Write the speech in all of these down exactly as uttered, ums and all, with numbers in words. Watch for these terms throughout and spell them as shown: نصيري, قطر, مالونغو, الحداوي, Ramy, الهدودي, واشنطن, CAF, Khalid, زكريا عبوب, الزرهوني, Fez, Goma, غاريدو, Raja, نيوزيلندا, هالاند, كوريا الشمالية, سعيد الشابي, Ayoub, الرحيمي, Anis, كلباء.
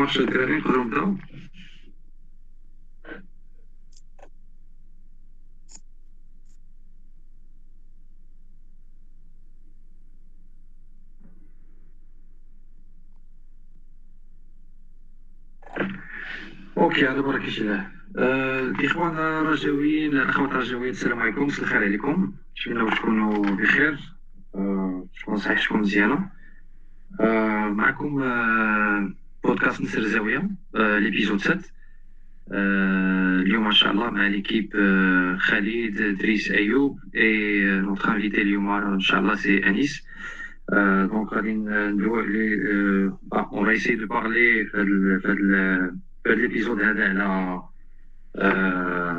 ماتش الدراري نقدروا نبداو. اوكي هذا برك الله. الاخوان الرجاويين الاخوات الرجاويين السلام عليكم، مساء الخير عليكم، نتمنى تكونوا بخير، تكونوا صحتكم مزيانه. معكم بودكاست نسر الزاويه ليبيزود سبعة. اليوم ان شاء الله مع ليكيب خالد ادريس ايوب اي نوتر انفيتي اليوم ان شاء الله سي انيس. دونك غادي ندويو على اون ريسي دو بارلي في في الابيزود هذا على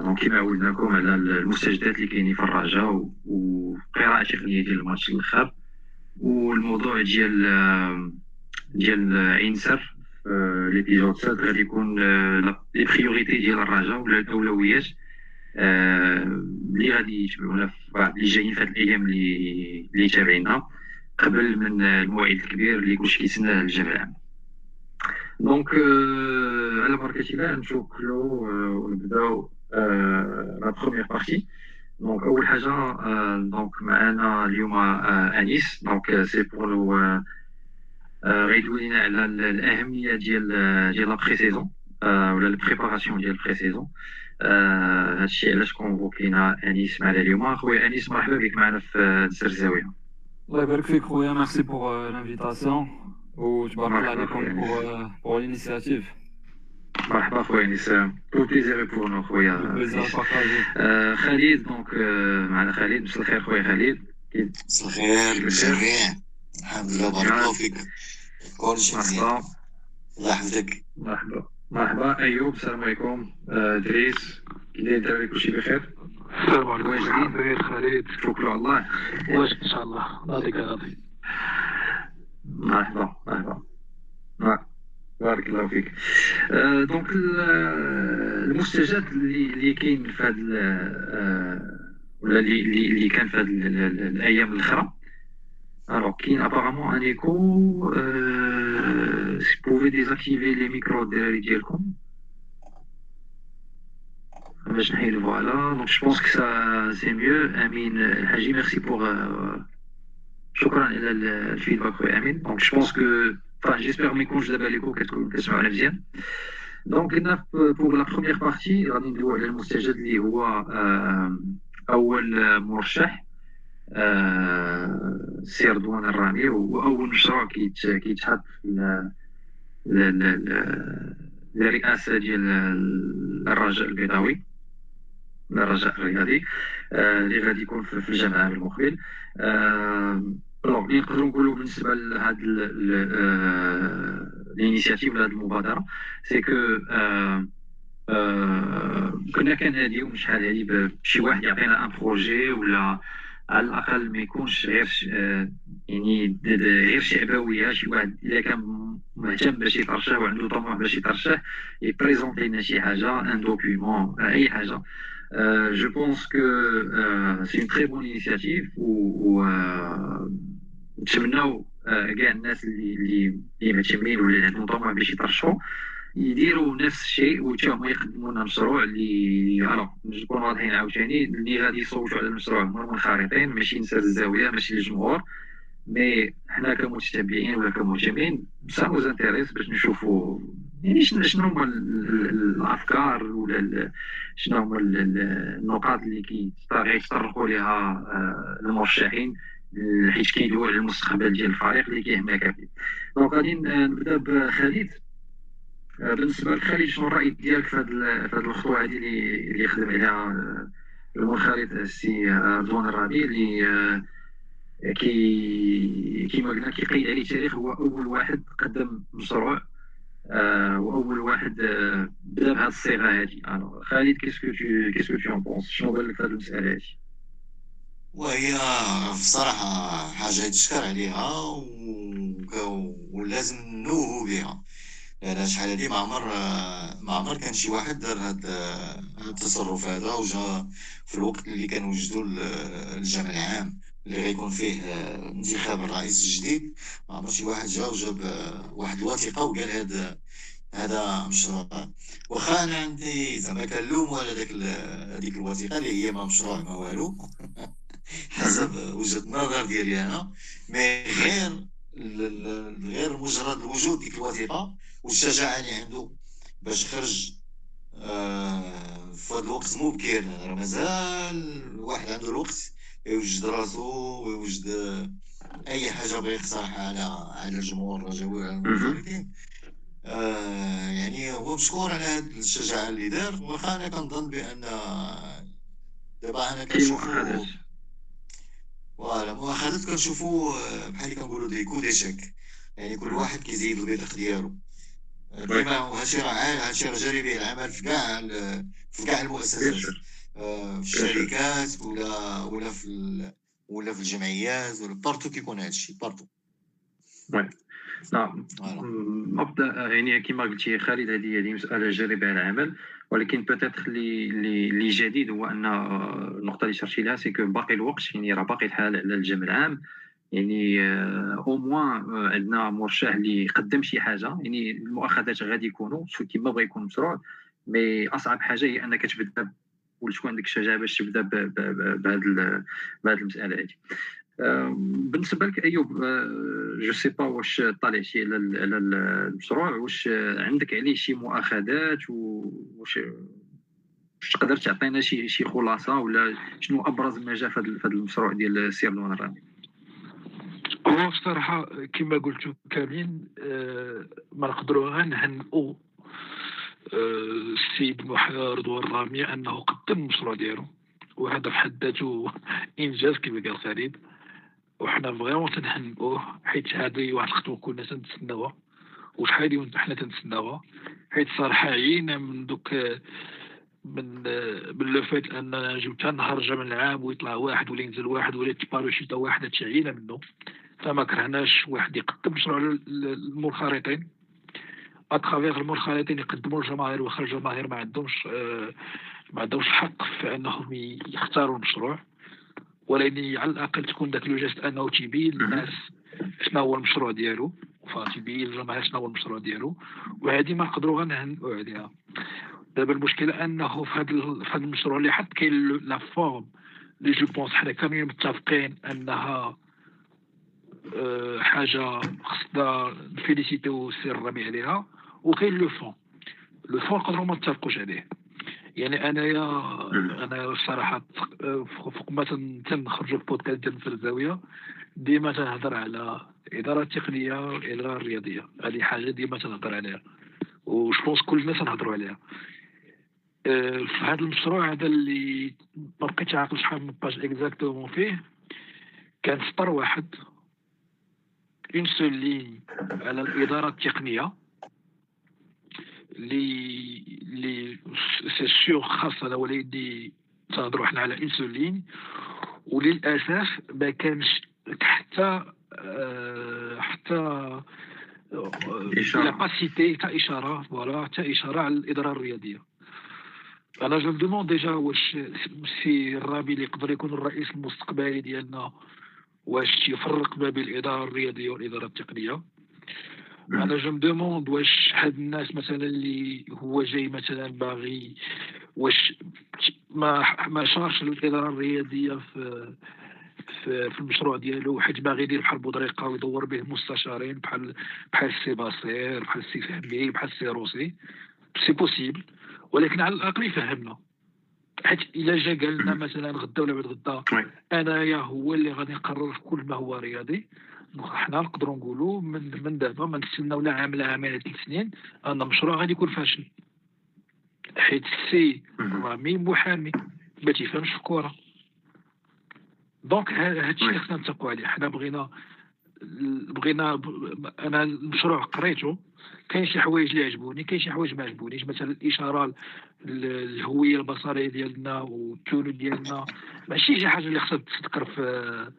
دونك كيما عودناكم على المستجدات اللي كاينين في الرجاء وقراءه تقنيه ديال الماتش الاخر، والموضوع ديال ديال عين سر الابيزود سبعة غادي يكون لي بريوريتي ديال الرجاء ولا الاولويات اللي غادي يتبعونا اللي جايين في هاد الايام اللي اللي تابعينها قبل من الموعد الكبير اللي كلشي كيتسناه الجمع العام. دونك على بركه الله نشوفوا ونبداو لا بروميير بارتي. دونك اول حاجه دونك معنا اليوم انيس، دونك سي بور لو غيدوي لنا على الاهميه ديال ديال لا بري سيزون ولا البريباراسيون ديال البري سيزون. هادشي علاش كونفوكينا انيس معنا اليوم. خويا انيس مرحبا بك معنا في نسر الزاويه. الله يبارك فيك خويا، ميرسي بور لانفيتاسيون و تبارك الله عليكم pour l'initiative. مرحبا خويا انيس، بو بليزير بور نو خويا خالد. دونك معنا خالد، مساء الخير خويا خالد. مساء الخير بالجميع، الحمد لله بارك الله فيك، كلشي مزيان الله يحفظك. مرحبا مرحبا ايوب، السلام عليكم. ادريس كي داير الدراري، كلشي بخير؟ السلام عليكم، الحمد لله خالد، توكلوا على الله واش ان شاء الله غادي غادي. مرحبا مرحبا بارك الله فيك. أه دونك المستجدات اللي اللي كاين في هذا ولا اللي اللي كان في هذه الايام الاخرى الوغ كاين ابارامون ان ايكو. أه سي بوفي ديزاكتيفي لي ميكرو الدراري ديالكم باش نحيدو. فوالا دونك جو بونس كو سا سي ميو. امين الحاجي ميرسي بوغ شكرا على الفيدباك خويا امين. دونك جو بونس كو enfin j'espère mes congés d'abord les cours qu'est-ce qu'on a bien. دونك هنا pour la première partie غادي ندويو على المستجد اللي هو اول مرشح سي رضوان الرامي، واول مشروع كيتحط للرئاسه ديال الرجاء البيضاوي الرجاء الرياضي اللي غادي يكون في الجمع العام المقبل. الوغ اللي نقدرو نقولو بالنسبه لهاد الانيشياتيف ولا هاد المبادره سي كو كنا كناديو شحال هادي بشي واحد يعطينا ان بروجي ولا على الاقل ما يكونش غير يعني غير شعبويه. شي واحد الا كان مهتم باش يترشح وعنده طموح باش يترشح يبريزونتي لنا شي حاجه ان دوكيومون اي حاجه. Euh, je pense que euh, c'est une très bonne initiative où نتمناو كاع الناس اللي اللي اللي مهتمين واللي عندهم طموح باش يترشحوا يديروا نفس الشيء و حتى هما يقدموا لنا مشروع اللي الوغ نكونوا واضحين عاوتاني اللي غادي يصوتوا على المشروع هما منخرطين، ماشي نسر الزاويه ماشي الجمهور، مي حنا كمتابعين ولا كمهتمين بصح زانتيريس باش نشوفوا يعني شنو هما الافكار ولا شنو هما النقاط اللي كيتطرقوا ليها المرشحين حيت كيدويو على المستقبل ديال الفريق اللي كيهماك فيه. دونك غادي نبدا بخالد. بالنسبه لخالد شنو الراي ديالك في هذه الخطوه هذه اللي خدم عليها المنخرط السي رضوان الربيع اللي كي كيما قلنا كيقيد عليه التاريخ، هو اول واحد قدم مشروع واول واحد بدا بهذه الصيغه هذه. الوغ خالد كيسكو تو كيسكو تو ان بونس، شنو بان لك هذه المساله هذه؟ وهي بصراحه حاجه يتشكر عليها ولازم نوهو بها، لان شحال هذه ما عمر ما عمر كان شي واحد دار هذا التصرف هذا وجا في الوقت اللي كان وجدوا الجمع العام اللي غيكون فيه انتخاب الرئيس الجديد. ما عمر شي واحد جا وجاب واحد الوثيقه وقال هذا هذا مشروع. واخا انا عندي زعما كنلومو على داك هذيك الوثيقه اللي هي ما مشروع ما والو حسب وجهه النظر ديالي انا، مي غير غير مجرد الوجود ديك الوثيقه والشجاعه اللي عنده باش خرج آه في هذا الوقت مبكر، راه مازال الواحد عنده الوقت يوجد راسو ويوجد اي حاجه بغى يقترحها على على الجمهور الرجاوي وعلى المشاركين. آه يعني هو مشكور على هذه الشجاعه اللي دار. واخا انا كنظن بان دابا انا كنشوفو فوالا مؤاخذات كنشوفو بحال اللي كنقولو ديكو ديشاك، يعني كل واحد كيزيد البطاق ديالو ديما، وهادشي راه هادشي راه جاري به العمل في كاع في كاع المؤسسات، في الشركات ولا ولا في ولا في الجمعيات ولا بارتو كيكون هادشي بارتو. وي نعم مبدا يعني كما قلتي خالد هذه هذه مساله جاري بها العمل، ولكن بوتيتر اللي اللي جديد هو ان النقطه اللي شرتي لها سي كو باقي الوقت، يعني راه باقي الحال على الجمع العام، يعني او موان عندنا مرشح اللي يقدم شي حاجه، يعني المؤاخذات غادي يكونوا كيما بغا يكون مشروع، مي اصعب حاجه هي انك تبدا ولا تكون عندك الشجاعه باش تبدا بهذا بهذه المساله هذه. بالنسبه لك ايوب، جو سي با واش طالعتي على على المشروع، واش عندك عليه شي مؤاخذات، واش تقدر تعطينا شي شي خلاصه، ولا شنو ابرز ما جا في هذا المشروع ديال السير لون الرامي؟ هو بصراحه كما قلتوا كاملين ما نقدروا غير نهنئوا السيد رضوان الرامي انه قدم المشروع ديالو، وهذا في حد ذاته انجاز كما قال خالد، وحنا فريمون تنحنقوه حيت هذه واحد الخطوه كنا تنتسناوها وشحال وانت حنا تنتسناوها، حيت صراحه عينا من دوك من من لو فات ان جيو تنهرج من العام ويطلع واحد ولا ينزل واحد ولا تباروشيطه واحده تعينا منه، فما كرهناش واحد يقدم مشروع للمنخرطين اترافيغ المنخرطين يقدموا للجماهير، واخا الجماهير ما عندهمش آه ما عندهمش الحق في انهم يختاروا المشروع، ولكن على الاقل تكون داك لو جيست انه تيبين للناس شنو هو المشروع ديالو، فتيبين للجماهير شنو هو المشروع ديالو، وهذه ما نقدروا غير نهنئوا عليها. دابا المشكله انه في هذا المشروع اللي حط كاين لا فورم اللي جو بونس حنا كاملين متفقين انها أه حاجه خصنا نفيليسيتيو السي الرامي عليها، وكاين لو فون لو فون نقدروا ما نتفقوش عليه. يعني انايا انا الصراحه فوق ما تنخرجوا في بودكاست ديال في الزاويه ديما تنهضر على الاداره التقنيه والاداره الرياضيه، هذه حاجه ديما تنهضر عليها وجوبونس كل الناس نهضروا عليها. أه في هذا المشروع هذا اللي ما بقيتش عاقل شحال من باج اكزاكتومون فيه، كان سطر واحد اون سول لين على الاداره التقنيه لي لي سي سيغ خاصه على وليدي تهضروا حنا على انسولين، وللاسف ما كانش حتى أه حتى كاباسيتي تاع اشاره فوالا حتى اشاره على الاداره الرياضيه. انا جو دوموند ديجا واش السي الرامي اللي يقدر يكون الرئيس المستقبلي ديالنا واش يفرق ما بين الاداره الرياضيه والاداره التقنيه. انا جو دوموند واش هاد الناس مثلا اللي هو جاي مثلا باغي واش ما ما شارش الاداره الرياضيه في في, في المشروع ديالو، حيت باغي يدير بحال بودريقه ويدور به مستشارين بحال بحال السي باصير بحال السي فهمي بحال السي روسي، سي بوسيبل، ولكن على الاقل يفهمنا، حيت الا جا قال لنا مثلا غدا ولا بعد غدا انايا هو اللي غادي نقرر في كل ما هو رياضي، حنا نقدروا نقولوا من من دابا ما نستناو لا عام لا عامين ثلاث سنين ان المشروع غادي يكون فاشل، حيت السي رامي محامي ما تيفهمش في الكره. دونك هادشي اللي خصنا نتفقوا عليه، حنا بغينا بغينا انا المشروع قريته كاين شي حوايج اللي عجبوني كاين شي حوايج ما عجبونيش، مثلا الاشاره الهويه البصريه ديالنا والتون ديالنا ماشي شي حاجه اللي خصها تذكر في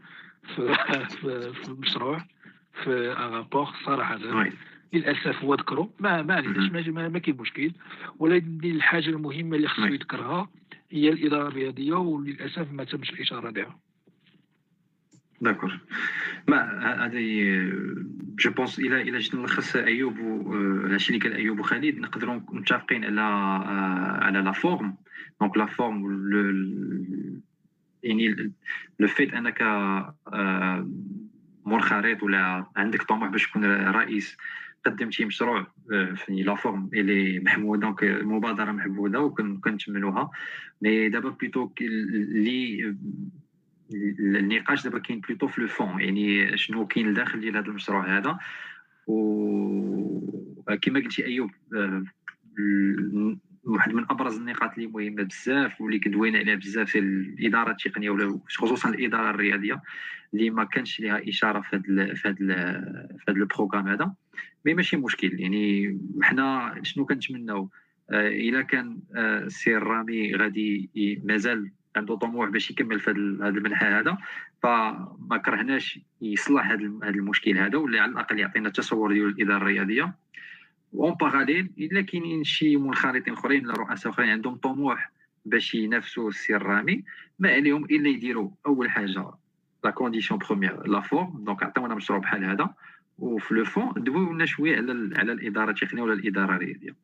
في في المشروع في الرابور صراحه للاسف هو ذكروا ما ما عندناش ما كاين مشكل، ولكن الحاجه المهمه اللي خصو يذكرها هي الاداره الرياضيه وللاسف ما تمش الاشاره لها. داكور. ما هذا جو بونس الى الى جيت نلخص ايوب هادشي اللي قال ايوب وخالد نقدروا متفقين على على لا فورم. دونك لا فورم يعني لو فيت انك منخرط ولا عندك طموح باش تكون رئيس، قدمتي مشروع في لا فورم اللي محموده، دونك مبادره محموده وكنتمنوها. مي دابا بليتو اللي النقاش دابا كاين بليتو في لو فون، يعني شنو كاين الداخل ديال هذا المشروع هذا. وكما قلتي ايوب واحد من ابرز النقاط اللي مهمه بزاف واللي كدوينا عليها بزاف هي الاداره التقنيه، ولا خصوصا الاداره الرياضيه اللي ما كانش ليها اشاره في هذا في هذا في هذا البروغرام هذا. مي ماشي مشكل، يعني حنا شنو كنتمناو الا كان السير رامي غادي مازال عنده طموح باش يكمل في هذا المنحى هذا، فما كرهناش يصلح هذا المشكل هذا، ولا على الاقل يعطينا التصور ديال الاداره الرياضيه. وان باراليل الا كاينين شي منخرطين اخرين ولا رؤساء اخرين عندهم طموح باش ينافسوا السير رامي، ما عليهم الا يديروا اول حاجه لا كونديسيون بروميير لا فورم. دونك عطيونا مشروع بحال هذا، وفي لو فون دويو لنا شويه على على الاداره التقنيه ولا الاداره الرياضيه.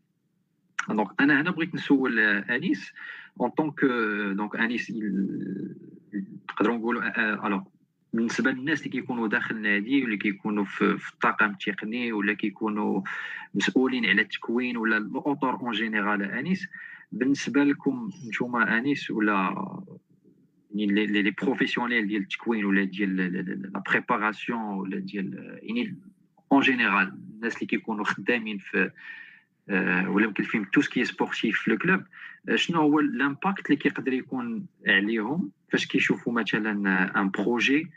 دونك انا هنا بغيت نسول انيس ان طونك دونك انيس نقدروا نقولوا الو بالنسبه للناس اللي كيكونوا داخل النادي واللي كيكونوا في, في الطاقم التقني ولا كيكونوا مسؤولين على التكوين ولا الاطر اون جينيرال. انيس بالنسبه لكم نتوما انيس ولا يعني لي بروفيسيونيل ديال التكوين ولا ديال لا بريباراسيون ولا ديال يعني اون جينيرال الناس اللي كيكونوا خدامين في ولا مكلفين تو سكي سبورتيف في لو كلوب، شنو هو الامباكت اللي كيقدر يكون عليهم فاش كيشوفوا مثلا ان بروجي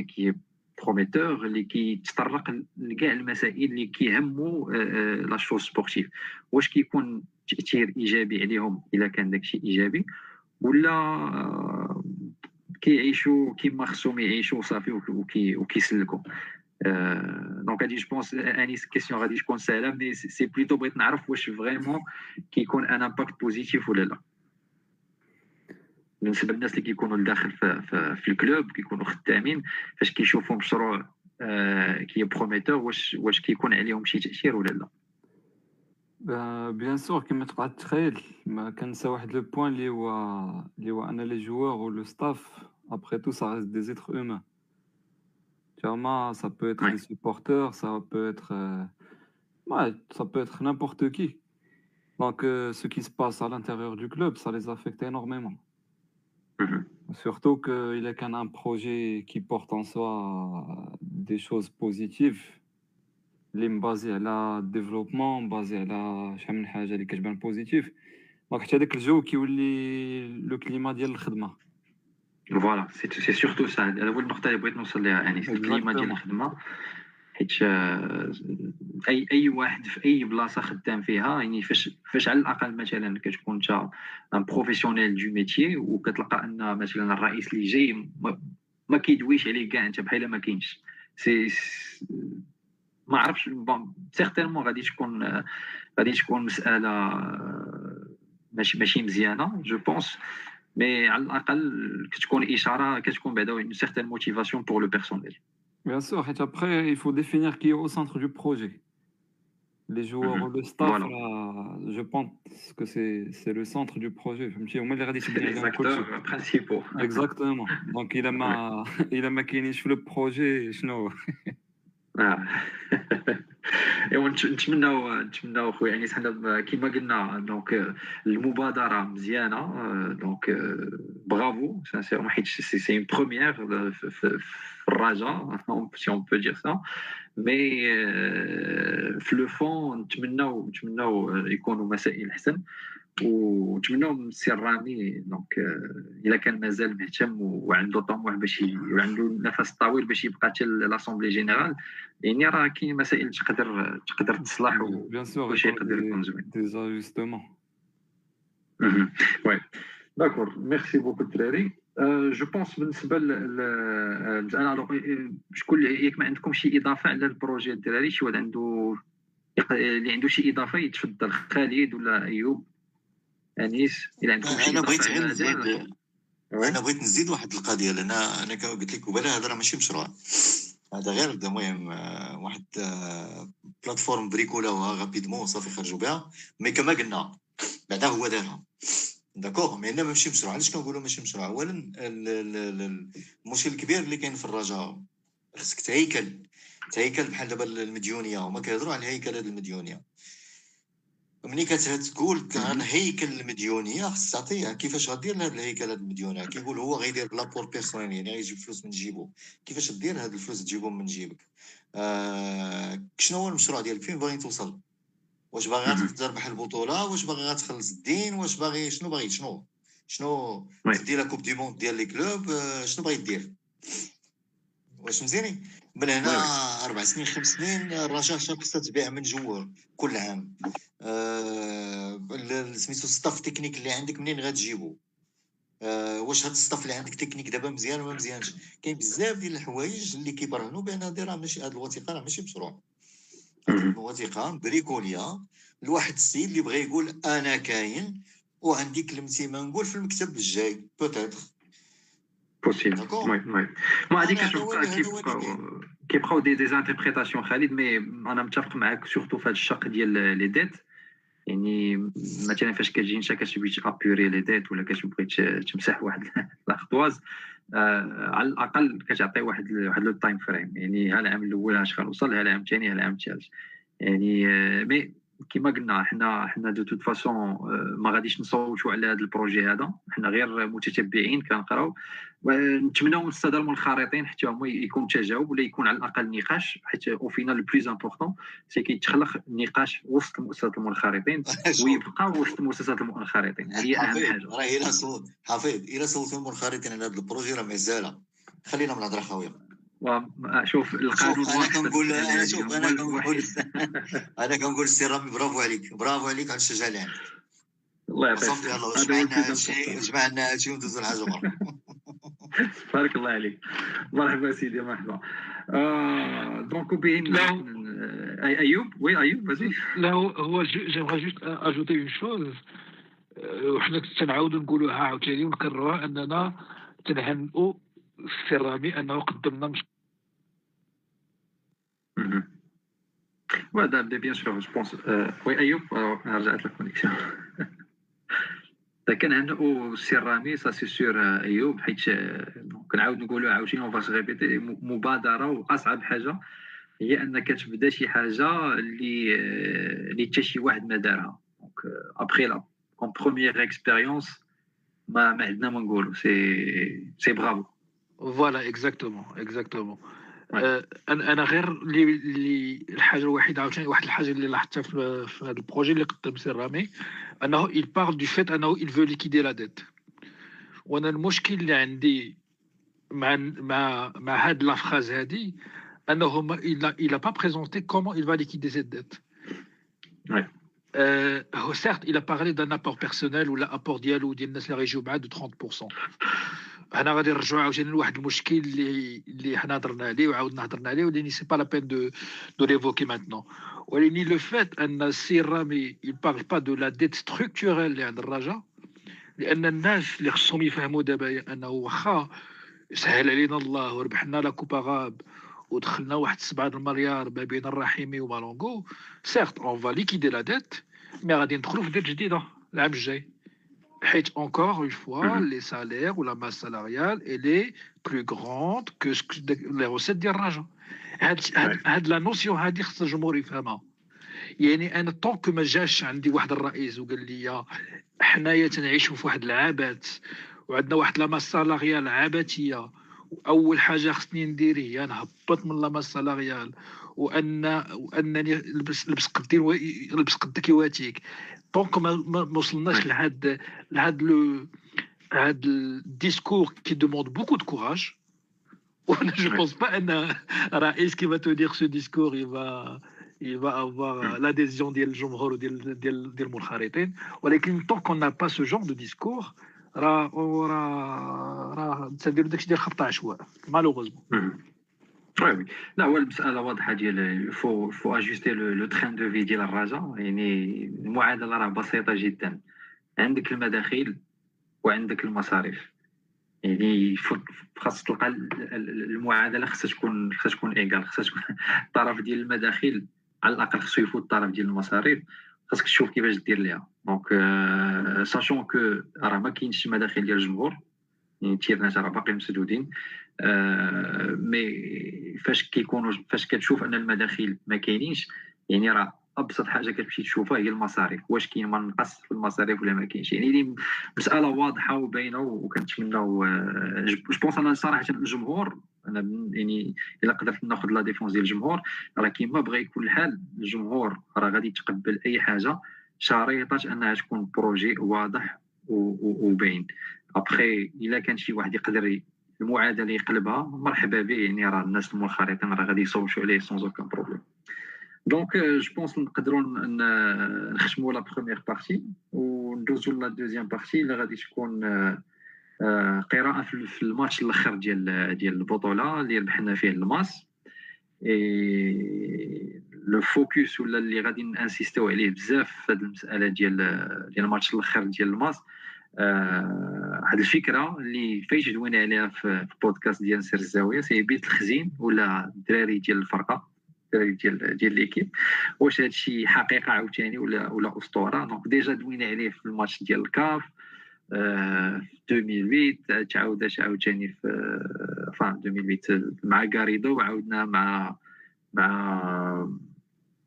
كي بروميتور اللي كيتطرق لكاع المسائل اللي كيهموا لا شوز سبورتيف؟ واش كيكون تاثير ايجابي عليهم الا كان داكشي ايجابي، ولا كيعيشوا كيما خصهم يعيشوا صافي وكيسلكوا؟ Euh, donc, je pense, Anis, question, je pense que mais c'est plutôt pour savoir si vraiment qu'il y a un impact positif ou pas. Les gens qui sont dans le club, qui sont dans le club, qui sont dans le qui est prometteur, est-ce qu'il y a un impact ou pas? Bien sûr, comme tu l'as dit, c'est le point où les joueurs ou le staff, après tout, ça reste des êtres humains. Ça peut être ouais. des supporters, ça peut être, euh, ouais, ça peut être n'importe qui. Donc, euh, ce qui se passe à l'intérieur du club, ça les affecte énormément. Mm-hmm. Surtout qu'il n'y a qu'un projet qui porte en soi des choses positives, les basées à la développement, basées à la chaîne de positif. Donc, il y a des gens qui ont le climat de l'khidma. Voilà, c'est surtout ça. La voie de Norta, elle peut être non seulement Anis. Le climat de l'Khidma, حيت أي أي واحد في أي بلاصة خدام فيها، يعني فاش فاش على الأقل مثلا كتكون أنت أن بروفيسيونيل دو ميتي وكتلقى أن مثلا الرئيس اللي جاي ما كيدويش عليه كاع، أنت بحال ما كاينش. سي ما عرفتش بون سيغتيرمون غادي تكون غادي تكون مسألة ماشي ماشي مزيانة جو بونس. Mais à l'appel, qu'est-ce qu'on échara, qu'est-ce qu'on béda, une certaine motivation pour le personnel. Bien sûr. Et après, il faut définir qui est au centre du projet. Les joueurs, mm-hmm. le staff, voilà. là, je pense que c'est c'est le centre du projet. Je me dis, au moins les acteurs principaux. Exactement. Donc il a ma, il a maquiné sur le projet, je know. آه. إيوا نتمناو نتمناو خويا أنيس، حنا كيما قلنا دونك المبادرة مزيانة، دونك برافو سانسيرمون حيت سي اون بروميير في الرجاء سي اون بو دير سا. مي في لو فون نتمناو نتمناو يكونوا مسائل أحسن، ونتمناو من السير رامي دونك الا كان مازال مهتم وعنده طموح باش وعنده نفس طويل باش يبقى حتى لاسومبلي جينيرال، يعني راه كاين مسائل تقدر تقدر تصلح باش يقدر يكون زوين ديزاجستمون. وي داكور، ميرسي بوكو الدراري. جو بونس بالنسبه انا شكون ياك ما عندكم شي اضافه على البروجي الدراري؟ شي واحد عنده اللي عنده شي اضافه يتفضل. خالد ولا ايوب، انيس، الى عندكم شي اضافه؟ انا بغيت غير نزيد انا بغيت نزيد واحد القضيه، لان انا كما قلت لك وبالها هذا راه ماشي مشروع، هذا غير المهم واحد بلاتفورم بريكولاوها غابيدمون وصافي خرجوا بها، مي كما قلنا بعدا هو دارها داكوغ، مي انا ماشي مشروع. علاش كنقولوا ماشي مشروع؟ اولا المشكل الكبير اللي كاين في الرجاء خصك تهيكل تهيكل بحال دابا المديونيه، هما كيهضروا على الهيكل. هذه المديونيه ملي كتقول غنهيكل المديونيه خص تعطيها كيفاش غدير لهاد الهيكل. هاد المديونيه كيقول هو غيدير لابور بيرسونيل، يعني غيجيب فلوس من جيبو. كيفاش دير هاد الفلوس تجيبهم من جيبك؟ آه شنو هو المشروع ديالك؟ فين باغي توصل؟ واش باغي تربح البطوله؟ واش باغي تخلص الدين؟ واش باغي شنو باغي شنو شنو تدي لا كوب دي موند ديال لي كلوب؟ آه شنو باغي دير؟ واش مزيانين من هنا اربع سنين خمس سنين الرجاء خاصها تبيع من جوه كل عام. أه سميتو الستاف تكنيك اللي عندك منين غتجيبو؟ أه واش هاد الستاف اللي عندك تكنيك دابا مزيان ولا مزيانش؟ كاين بزاف ديال الحوايج اللي كيبرهنوا بان هادي راه ماشي، هاد الوثيقه راه ماشي مشروع، وثيقه بريكوليه لواحد السيد اللي بغى يقول انا كاين وعندي كلمتي ما نقول في المكتب الجاي بوتيتر بوسيبل. المهم ما هذيك كتبقى كيبقاو دي ديزانتربريتاسيون خالد، مي انا متفق معاك سورتو في هذا الشق ديال لي ديت. يعني مثلا فاش كتجي انت كتبغي تابيوري لي ديت ولا كتبغي تمسح واحد الخطواز، آه على الاقل كتعطي واحد واحد لو تايم فريم، يعني ها العام الاول اش غنوصل، ها العام الثاني، ها العام الثالث. يعني آه مي كما قلنا حنا حنا دو توت فاسون ما غاديش نصوتوا على هذا البروجي هذا، حنا غير متتبعين كنقراو ونتمناو من الصدر من الخارطين حتى هما يكون تجاوب ولا يكون على الاقل نقاش، حيت او فينال لو بليز امبورطون سي كيتخلق نقاش وسط مؤسسه المنخرطين ويبقى وسط مؤسسه المنخرطين، هذه اهم حاجه. راه الا صوت حفيظ الا صوتوا المنخرطين على هذا البروجي راه مازال خلينا من الهضره خاويه. شوف القانون انا كنقول انا شوف انا كنقول انا كنقول السي رامي برافو عليك برافو عليك على الشجاعه اللي عندك، الله يعطيك صافي. يلاه جمعنا هادشي جمعنا هادشي وندوزو لحاجه اخرى. بارك الله عليك، مرحبا سيدي مرحبا. دونك وبين ايوب وي ايوب فازي لا هو جيمغي جوست اجوتي اون شوز، وحنا تنعاودو نقولوها عاوتاني ونكرروها، اننا تنهنئوا السي رامي انه قدمنا مش وهذا بيان سور جو بونس. وي ايوب رجعت لا كونيكسيون. كنهنئوا السي رامي سا سي سور ايوب، حيت كنعاود نقولوا عاوتاني اون فاس ريبيتي، مبادره واصعب حاجه هي انك تبدا شي حاجه اللي اللي حتى شي واحد ما دارها. دونك ابخي لا كوم بروميير اكسبيريونس ما ما عندنا ما نقولوا سي سي برافو. فوالا اكزاكتومون اكزاكتومون. انا انا غير اللي اللي الحاجه الوحيده عاوتاني واحد الحاجه اللي لاحظتها في هذا البروجي اللي قدم سي رامي، انه il parle du fait انه il veut liquider la dette. وانا المشكل اللي عندي مع مع مع هاد لافراز هادي انه ما il a pas présenté comment il va liquider cette dette. Euh, certes, il a parlé d'un apport personnel ou l'apport diallo de la région de trente pour cent. انا غادي نرجعوا عاوتاني لواحد المشكل اللي اللي حنا هضرنا عليه وعاودنا هضرنا عليه، ولكن سي با لا بين دو دو ليفوكي مانتنون. ولكن لو فات ان السي رامي il parle pas de la dette structurelle اللي عند الرجاء، لان الناس اللي خصهم يفهموا دابا انه واخا سهل علينا الله وربحنا لا كوبا غاب ودخلنا واحد سبعة المليار ما بين الرحيمي ومالونغو، سيغت اون فا ليكيدي لا ديت، مي غادي ندخلو في ديت جديده العام الجاي، حيت encore une fois les salaires ou la masse salariale elle est plus grande que les recettes ديال الرجاء. هاد هاد لا نوسيون هادي خص الجمهور يفهمها. يعني انا طونك ما جاش عندي واحد الرئيس وقال لي حنايا تنعيشوا في واحد العبات وعندنا واحد لا ماس سالاريال عباتيه، واول حاجه خصني ندير هي نهبط من لا ماس سالاريال وان وانني لبس قدي لبس قدك يواتيك. دونك ما وصلناش لهاد لهاد لو هاد الديسكور كي دوموند بوكو دو كوراج، وانا جو بونس با ان رئيس كي فا تو دير سو ديسكور يبا يبا افوار لاديزيون ديال الجمهور وديال ديال ديال المنخرطين. ولكن طونك اون نا با سو جونغ دو ديسكور راه راه راه تنديرو داكشي ديال خط عشواء مالوغوزمون. وي لا هو المساله واضحه ديال فو فو اجوستي لو ترين دو في ديال الرجاء. يعني المعادله راه بسيطه جدا، عندك المداخيل وعندك المصاريف، يعني خاص تلقى المعادله خاصها تكون خاصها تكون ايكال، خاصها تكون الطرف ديال المداخيل على الاقل خصو يفوت الطرف ديال المصاريف، خاصك تشوف كيفاش دير ليها. دونك ساشون كو راه ما كاينش المداخيل ديال الجمهور، يعني تيرنات راه باقي مسدودين، مي فاش كيكونوا فاش كتشوف ان المداخيل ما كاينينش، يعني راه ابسط حاجه كتمشي تشوفها هي المصاريف، واش كاين ما نقص في المصاريف ولا ما كاينش. يعني مساله واضحه وباينه، وكنتمناو جوبونس انا صراحه الجمهور، انا يعني الا قدرت ناخذ لا ديفونس ديال الجمهور، راه كيما بغى يكون الحال الجمهور راه غادي يتقبل اي حاجه شريطه انها تكون بروجي واضح وباين. ابخي الا كان شي واحد يقدر المعادله يقلبها مرحبا به، يعني راه الناس المنخرطين راه غادي يصوتوا عليه سون اوكان بروبليم. دونك جو بونس نقدروا نختموا لا بروميير بارتي وندوزوا لا دوزيام بارتي اللي غادي تكون قراءه في الماتش الاخر ديال ديال البطوله اللي ربحنا فيه الماس. اي لو فوكس ولا اللي غادي نانسيستيو عليه بزاف في هذه المساله ديال ديال الماتش الاخر ديال الماس، هاد الفكره اللي فايت دوينا عليها في البودكاست ديال سير الزاويه، سي بيت الخزين ولا الدراري ديال الفرقه ديال ديال ليكيب، واش هادشي حقيقه عاوتاني ولا ولا اسطوره. دونك ديجا دوينا عليه في الماتش ديال الكاف أه ألفين وثمانية، تعاودات عاوتاني في فان ألفين وثمانية مع غاريدو، وعاودنا مع مع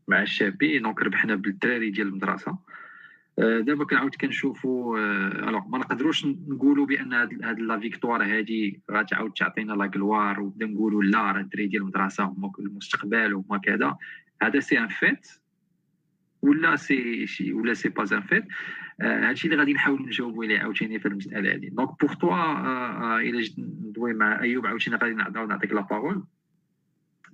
مع الشابي. دونك ربحنا بالدراري ديال المدرسه. أه دابا كنعاود كنشوفوا الوغ أه ما نقدروش نقولوا بان هاد هاد لا فيكتوار هادي غتعاود تعطينا لا كلوار، وبدا نقولوا لا راه الدراري ديال المدرسه هما المستقبل وهما كذا. هذا سي ان فيت ولا سي شي ولا سي با ان فيت. أه هادشي اللي غادي نحاول نجاوبوا عليه عاوتاني في المساله هادي. دونك بوغ توا أه الى جيت ندوي مع ايوب عاوتاني غادي نعاود نعطيك لا باغول.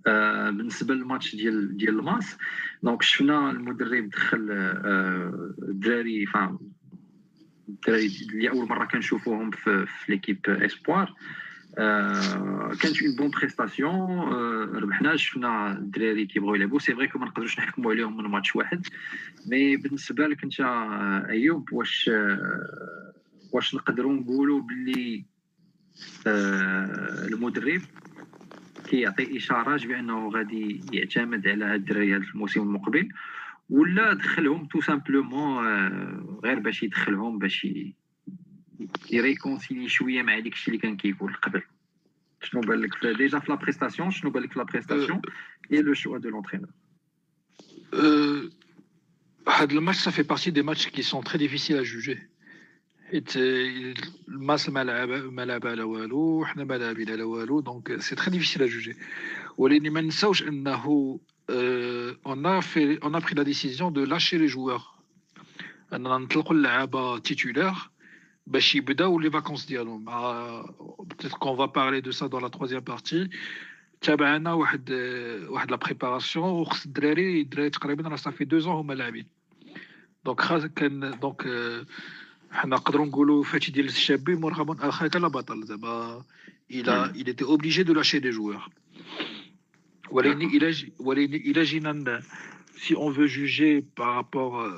أه بالنسبه للماتش ديال ديال الماس، دونك شفنا المدرب دخل الدراري أه فهم الدراري اللي اول مره كنشوفوهم في, في ليكيب اسبوار. أه كانت اون بون بريستاسيون، أه ربحنا. شفنا الدراري كيبغيو يلعبوا، سي فري كو ما نقدروش نحكموا عليهم من ماتش واحد. مي بالنسبه لك انت ايوب، واش أه واش نقدروا نقولوا باللي أه المدرب كيعطي اشارات بانه غادي يعتمد على هاد الدراري هاد الموسم المقبل، ولا دخلهم تو سامبلومون غير باش يدخلهم باش يريكونسيلي شويه مع داكشي اللي كان كيقول قبل؟ شنو بان لك ديجا في لا بريستاسيون؟ شنو بان لك في لا بريستاسيون اي لو شوا دو لونترينور؟ هاد الماتش سا في بارتي دي ماتش كي سون تري ديفيسيل ا جوجي. حيت الماس ما لعب ما لعب على والو، حنا ما لاعبين على والو، دونك سي تري ديفيسيل ا جوجي. ولكن ما نساوش انه اون ا في اون ا بري لا ديسيزيون دو لاشي لي جوار، اننا نطلقوا اللعابه تيتولار باش يبداو لي فاكونس ديالهم. بوتيت كون فا بارلي دو سا دون لا ترويزيام بارتي. تابعنا واحد واحد لا بريباراسيون، وخص الدراري الدراري تقريبا راه صافي دو زون هما لاعبين. دونك خا كان دونك حنا نقدروا نقولوا فاتي ديال الشابي مرغم اخاك لا بطل. دابا الى il était obligé de lâcher des joueurs. ولكن الى الى جينا si on veut juger par rapport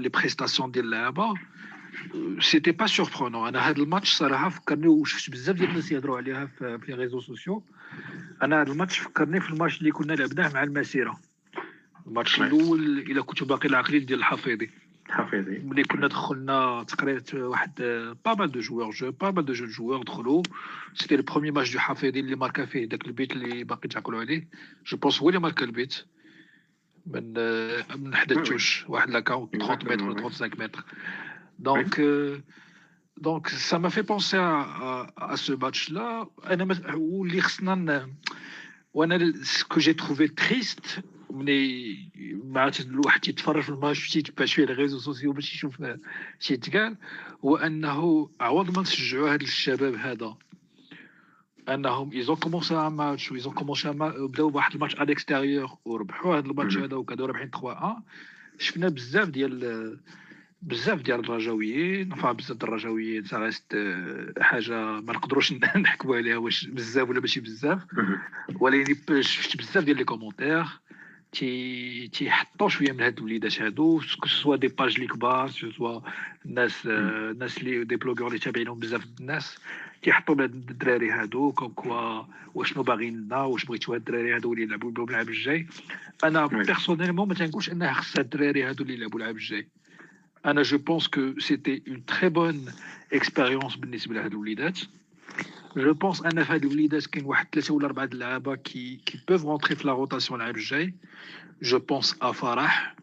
les prestations ديال اللعابه، c'était pas surprenant. انا هذا الماتش صراحه فكرني، وشفت بزاف ديال الناس يهضروا عليها في لي ريزو سوسيو. انا هذا الماتش فكرني في الماتش اللي كنا لعبناه مع المسيره، الماتش الاول الى كنت باقي العقلين ديال الحفيظي حفيظي، ملي كنا دخلنا تقريبا واحد با بال دو جوار جو با بال دو جون جوار دخلوا. سيتي لو بروميي ماتش دو حفيظي اللي ماركا فيه داك البيت اللي باقي تعقلوا عليه. جو بونس هو اللي ماركا البيت من من حداش واحد لاكاو ثلاثين متر ولا خمسة وثلاثين متر. دونك دونك سا ما في بونسي ا سو ماتش لا. انا اللي خصنا وانا سكو جي تروفي تريست ملي مع الواحد تيتفرج في الماتش تيتباش فيه لي ريزو سوسيو باش يشوف شي يتقال، هو انه عوض ما نشجعوا هاد الشباب هذا انهم ايزون كومونسي ان ماتش ويزون كومونسي بداو بواحد الماتش على الاكستيريور وربحوا هاد الماتش هذا وكادو رابحين ثلاثة واحد. شفنا بزاف ديال بزاف ديال الرجاويين، نفع بزاف الرجاويين صارت حاجه ما نقدروش نحكوا عليها واش بزاف ولا ماشي بزاف. ولكن شفت بزاف ديال لي كومونتير تي تيحطوا شويه من هاد الوليدات هادو، سوا دي باج لي كبار، سوا ناس ناس لي دي بلوغور لي تابعينهم بزاف الناس، كيحطوا بهاد الدراري هادو كوم كوا واشنو باغيين لنا واش بغيتوا هاد الدراري هادو اللي يلعبوا بهم العام الجاي. انا بيرسونيلمون ما تنقولش انها خص هاد الدراري هادو اللي يلعبوا العام الجاي. انا جو بونس كو سيتي اون تري بون اكسبيريونس بالنسبه لهاد الوليدات. جو بونس ان في هاد الوليدات كاين واحد ثلاثه ولا اربعه د اللعابه كي كي بوف رونتري في لا روتاسيون العام الجاي. جو بونس ا فرح،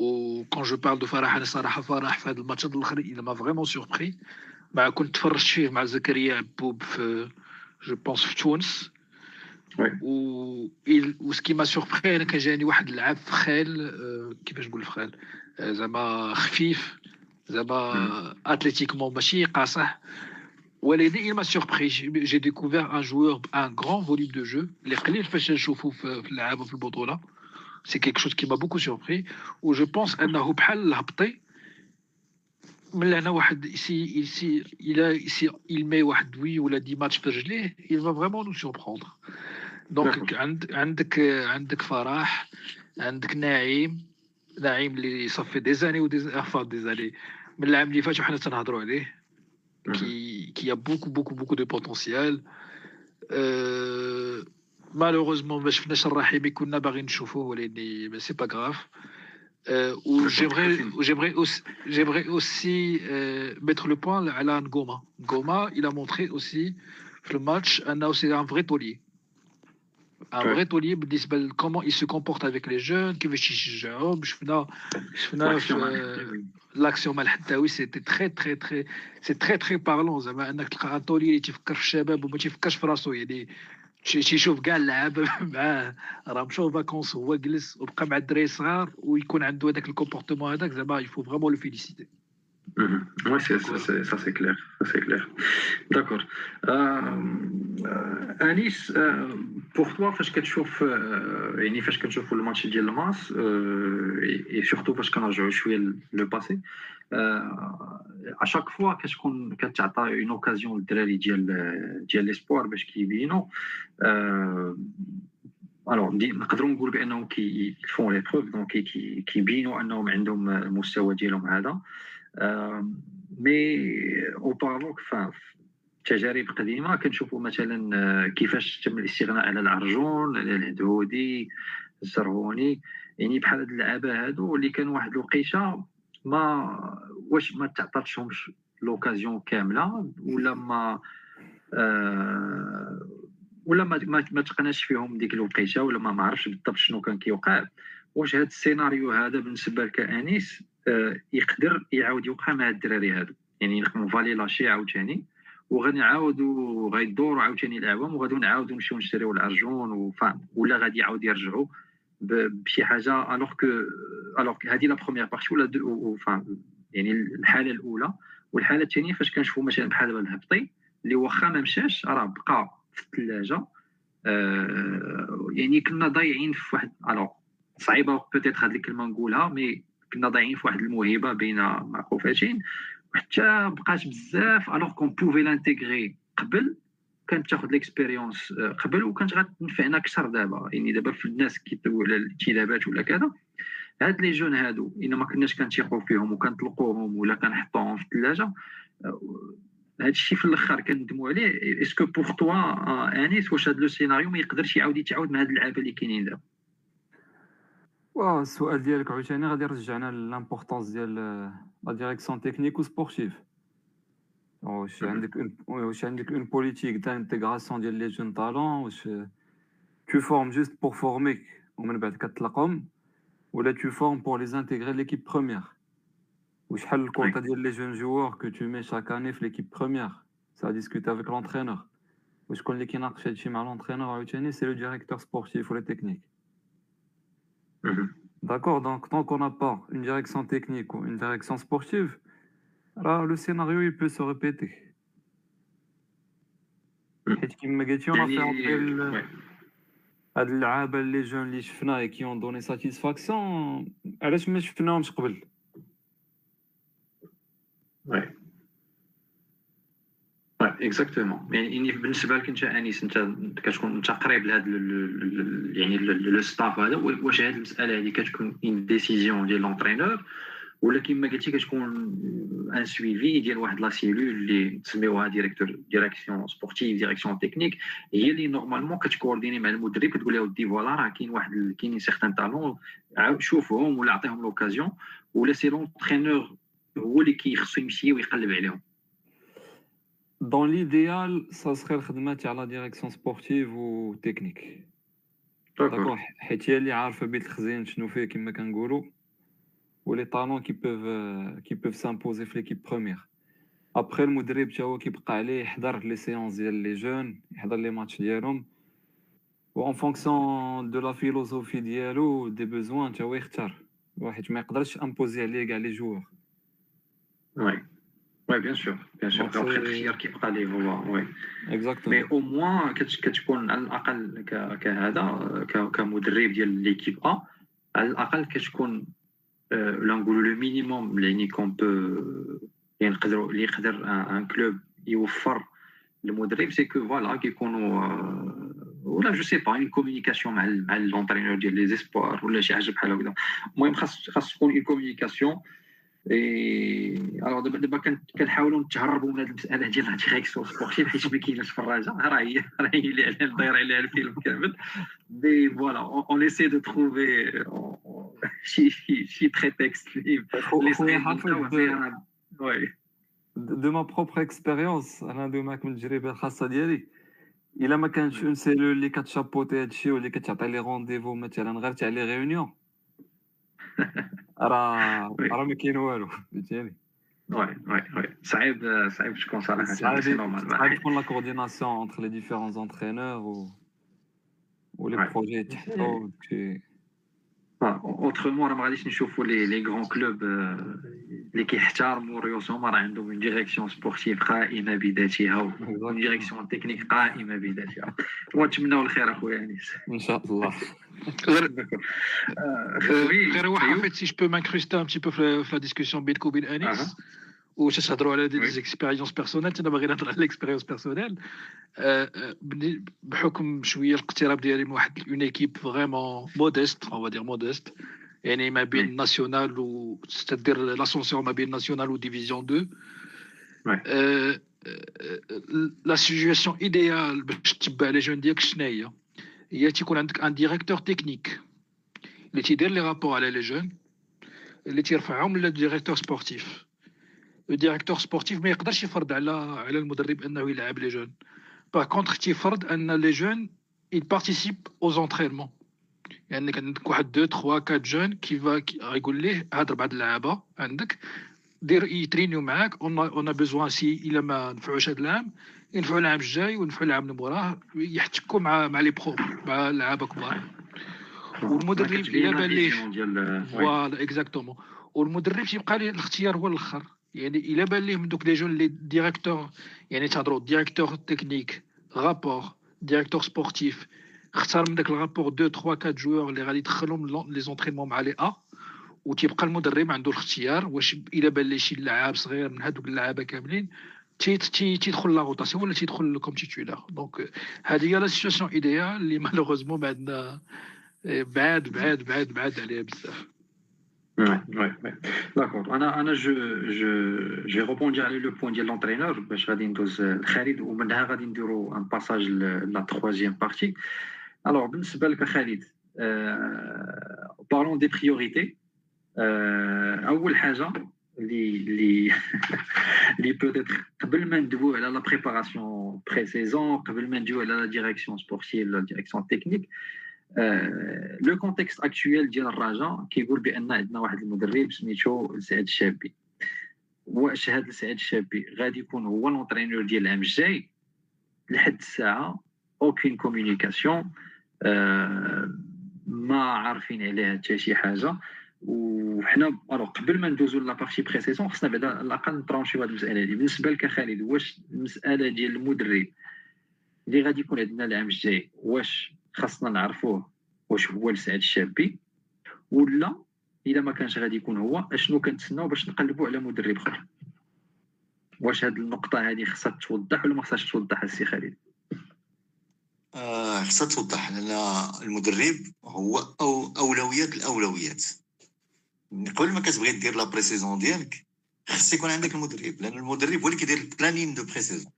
و كون جو بارل دو فرح انا صراحه فرح في هذا الماتش الاخر الا ما فريمون سوربري مع كنت تفرجت فيه مع زكريا عبوب في جو بونس في تونس. و وسكي ما سوربري انا كان جاني واحد اللعاب فخال، كيفاش نقول فخال زعما خفيف زعما اتليتيكمون ماشي قاصح، ولكن il m'a surpris. J'ai découvert un joueur un grand volume de jeu les قليل فاش نشوفو في اللعابه في البطوله. C'est quelque chose qui m'a beaucoup surpris. Où je pense أنه بحال هبطي من هنا واحد ici ici il a ici il met واحد huit ولا dix matchs في رجليه. Il va vraiment nous surprendre. Donc عندك عندك فرح، عندك نعيم نعيم اللي صافي دي زاني و دي افاد دي زاني من العام اللي فات وحنا تنهضروا عليه qui qui a beaucoup beaucoup beaucoup de potentiel. Euh malheureusement ما شفناش الرحيمي كنا باغيين نشوفوه، ولكن ماشي با غراف. و j'aimerais j'aimerais aussi j'aimerais aussi mettre le point على Goma. Goma il a montré aussi في الماتش انه سي ان فري تولي ان فري تولي بالنسبه لكومون il se comporte avec les jeunes كيفاش يشجعهم. شفنا شفنا لاكسيون مال الحداوي سيتي تري تري تري سي تري تري بارلون، زعما انك تلقى تولي اللي تفكر في الشباب وما تيفكرش في راسو، يعني تيشوف كاع اللعابه معاه راه مشاو فاكونس هو جلس وبقى مع الدراري الصغار ويكون عنده هذاك الكومبورتمون هذاك زعما يفو فريمون لو فيليسيتي. Oui, c'est ça, c'est ça, c'est clair, c'est clair. D'accord. Anis, pour toi, parce que tu vois, et ni parce que tu vois le match de l'Almas, et surtout parce qu'on a joué le passé, à chaque fois qu'est-ce qu'on qu'est-ce qu'on a une occasion de de l'espoir, parce qu'il vient non. الوغ نقدروا نقول بانهم كيفون لي بروف دونك كي كيبينوا انهم عندهم المستوى ديالهم هذا. مي او بارلوك فاف تجارب قديمه كنشوفوا مثلا كيفاش تم الاستغناء على العرجون، على الهدودي، الزرهوني، يعني بحال هاد اللعابه هادو اللي كان واحد الوقيته ما واش ما تعطاتشهمش لوكازيون كامله ولا ما آه ولا ما ما تقناش فيهم ديك الوقيته ولا ما معرفش بالضبط شنو كان كيوقع. واش هذا السيناريو هذا بالنسبه لك انيس آه يقدر يعاود يوقع مع الدراري هادو؟ يعني نكون فالي لاشي عاوتاني وغنعاودوا غيدوروا عاوتاني العوام وغادي نعاودوا نمشيو نشريو العرجون وفهم ولا غادي يعاود يرجعوا بشي حاجه الوغ كو الوغ هذه لا بروميير بارتي ولا فهم. يعني الحاله الاولى والحاله الثانيه فاش كنشوفوا مثلا بحال دابا الهبطي اللي واخا ما مشاش راه بقى في الثلاجه. آه يعني كنا ضايعين في واحد الو صعيبه بوتيت هاد الكلمه نقولها مي كنا ضايعين في واحد الموهبه بين معكوفاتين وحتى بقات بزاف الوغ كون بوفي لانتيغري قبل كانت تاخذ ليكسبيريونس قبل وكانت غتنفعنا اكثر دابا. يعني دابا في الناس كيدويو على الانتخابات ولا كذا هاد لي جون هادو ان ما كناش كنتيقوا فيهم وكنطلقوهم ولا كنحطوهم في الثلاجه هادشي في الاخر كندموا عليه. اسكو بوغ توا انيس واش هاد لو سيناريو ما يقدرش يعاود يتعاود مع هاد اللعابه اللي كاينين دابا؟ واه السؤال ديالك عاوتاني غادي يرجعنا للامبورطونس ديال لا ديريكسيون تكنيك و سبورتيف. واش عندك واش عندك اون بوليتيك تاع انتيغراسيون ديال لي جون طالون؟ واش تو فورم جوست بور فورميك ومن بعد كتطلقهم ولا تو فورم بور لي انتيغري ليكيب بروميير؟ وشحال الكونطا ديال لي جون جوار كو تو مي شاك اني في ليكيب بروميير سا ديسكوتي افيك لونترينور وشكون اللي كيناقش هادشي مع لونترينور عاوتاني سي لو ديريكتور سبورتيف ولا تكنيك. D'accord, donc tant qu'on n'a pas une direction technique ou une direction sportive, là, le scénario il peut se répéter. Qu'est-ce qui me gâte, on a fait appel à des joueurs, les jeunes, les chefs et qui ont donné satisfaction. Alors je me suis fait non, je comprends. Ouais. اكزاكتومون. يعني بالنسبه لك انت انيس انت كتكون انت قريب لهذا يعني لو ستاف هذا، واش هذه المساله هذه كتكون اون ديسيزيون ديال لونترينور ولا كيما قلتي كتكون ان سويفي ديال واحد لا سيلول اللي تسميوها ديريكتور ديريكسيون سبورتيف ديريكسيون تكنيك، هي اللي نورمالمون كتكورديني مع المدرب كتقول له ودي فوالا راه كاين واحد كاينين سيغتان طالون شوفهم ولا عطيهم لوكازيون، ولا سي لونترينور هو اللي كيخصو يمشي ويقلب عليهم. دون ليديال سا سخي الخدمه تاع لا ديريكسيون سبورتيف و تكنيك، داكوغ، حيت هي اللي عارفه بيت الخزين شنو فيه كما كنقولوا، ولي طالون كي بوف كي بوف سامبوزي في ليكيب بروميير. ابخي المدرب تا هو كيبقى عليه يحضر لي سيونس ديال لي جون، يحضر لي ماتش ديالهم، و اون فونكسيون دو لا فيلوزوفي ديالو دي بوزوان تا هو يختار، حيت ما يقدرش امبوزي عليه كاع لي جوور. وي وي بيان سور بيان سور ابخي الخيار كيبقى ليه هو. وي اكزاكتومون، مي او موان كتكون على الاقل كهذا كمدرب ديال ليكيب ا على الاقل كتكون لنقولوا لو مينيموم يعني كون بو يعني نقدروا اللي يقدر ان كلوب يوفر للمدرب سي كو فوالا كيكونوا ولا جو سي با اون كومونيكاسيون مع مع لونترينور ديال لي زيسبوار ولا شي حاجه بحال هكذا. المهم خاص خاص تكون اون كومونيكاسيون. اي الوغ دابا دابا كنحاولوا نتهربوا من هذه المساله ديال لا ديريكسيون سبورتيف حيت ما كايناش في الرجاء، راه هي راه هي اللي داير عليها الفيلم كامل. مي فوالا اون ليسي دو تروفي شي شي شي بريتكست اللي صحيح حافظ. وي دو ما بروبر اكسبيريونس، انا ندوي معاك من التجربه الخاصه ديالي، الا ما كانتش اون سيلول اللي كتشابوتي هادشي واللي كتعطي لي رونديفو مثلا غير تاع لي ريونيون راه راه ما كاين والو، فهمتيني. وي وي وي صعيب صعيب تكون صراحه صعيب تكون لا كورديناسيون اونتر لي ديفيرون زونترينور و و لي بروجي تحطو وداكشي. اوترومون راه ما غاديش نشوفوا لي لي كرون كلوب اللي كيحترموا ريوسهم راه عندهم اون ديريكسيون سبورتيف قائمه بذاتها و اون ديريكسيون تكنيك قائمه بذاتها. ونتمناو الخير اخويا انيس ان شاء الله. غير واحد ان فيت سي جو بو مانكروستي ان بتي بو في لا ديسكوسيون بينكم وبين انيس واش تهضروا على دي زيكسبيريونس بيرسونيل، انا باغي نهضر على ليكسبيريونس بيرسونيل بحكم شويه الاقتراب ديالي من واحد اون ايكيب فريمون موديست اون فادير موديست، يعني ما بين ناسيونال و ستادير لاسونسيون ما بين ناسيونال و ديفيزيون اثنين. لا سيجيسيون ايديال باش تتبع لي جون ديالك شنو هي؟ هي تيكون عندك ان ديريكتور تكنيك اللي تيدير لي رابور على لي جون اللي تيرفعهم للديريكتور سبورتيف. الديريكتور سبورتيف ما يقدرش يفرض على على المدرب انه يلعب لي جون، باغ كونتر تيفرض ان لي جون يل بارتيسيب او زونترينمون، يعني عندك واحد دو تخوا كات جون كيفا غايقول ليه هاد ربعه اللعابه عندك دير يترينيو معاك اون اون بيزوان سي الا ما نفعوش هاد العام ينفعو العام الجاي ونفعو العام اللي موراه، يحتكوا مع مع لي برو مع اللعابه كبار. والمدرب الا بان ليه فوالا اكزاكتومون، والمدرب تيبقى ليه الاختيار هو الاخر، يعني الا بان ليه من دوك لي جون لي ديريكتور يعني تهضروا ديريكتور تكنيك رابور ديريكتور سبورتيف، اختار من داك الرابور دو تخوا كات جوور اللي غادي يدخلهم لي زونترينمون مع لي ا، وتيبقى المدرب عنده الاختيار واش الا بان ليه شي لعاب صغير من هادوك اللعابه كاملين تي تي تيدخل لا روتاسيون ولا تيدخل كوم تيتولار. دونك هذه هي لا سيتواسيون ايديال اللي مالوغوزمون بعدنا بعاد بعاد بعاد بعاد عليها بزاف. Ouais, ouais, ouais. D'accord. Ana, Ana, je, je, j'ai répondu à le point de l'entraîneur. Je vais dire Khalid ou maintenant je vais dire un passage la troisième partie. Alors, بالنسبة لكhalid, parlons des priorités. أول حاجة اللي اللي اللي peut-être قبل ما ندويو على la préparation pré-saison, قبل ما ندويو على la direction sportive, la direction technique. آه، لو كونتكست اكتويال ديال الرجاء كيقول بان عندنا واحد المدرب سميتو سعيد الشابي. واش هذا سعيد الشابي غادي يكون هو لونترينور ديال العام الجاي؟ لحد الساعه اوكين كومونيكاسيون، آه، ما عارفين عليها حتى شي حاجه. وحنا الوغ قبل ما ندوزو لا بارتي بري سيزون خصنا بعدا على الاقل نترونشيو هذه المساله هذه. بالنسبه لك خالد، واش المساله ديال المدرب اللي غادي يكون عندنا العام الجاي واش خاصنا نعرفوه واش هو لسعيد الشابي، ولا الا ما كانش غادي يكون هو اشنو كنتسناو باش نقلبوا على مدرب اخر؟ واش هاد النقطه هذه خاصها توضح ولا ما خاصهاش توضح السي خالد؟ اه خاصها توضح، لان المدرب هو أو اولويات الاولويات. كل ما كتبغي دير لا بريسيزون ديالك خص يكون عندك المدرب، لان المدرب هو اللي كيدير البلانين دو بريسيزون.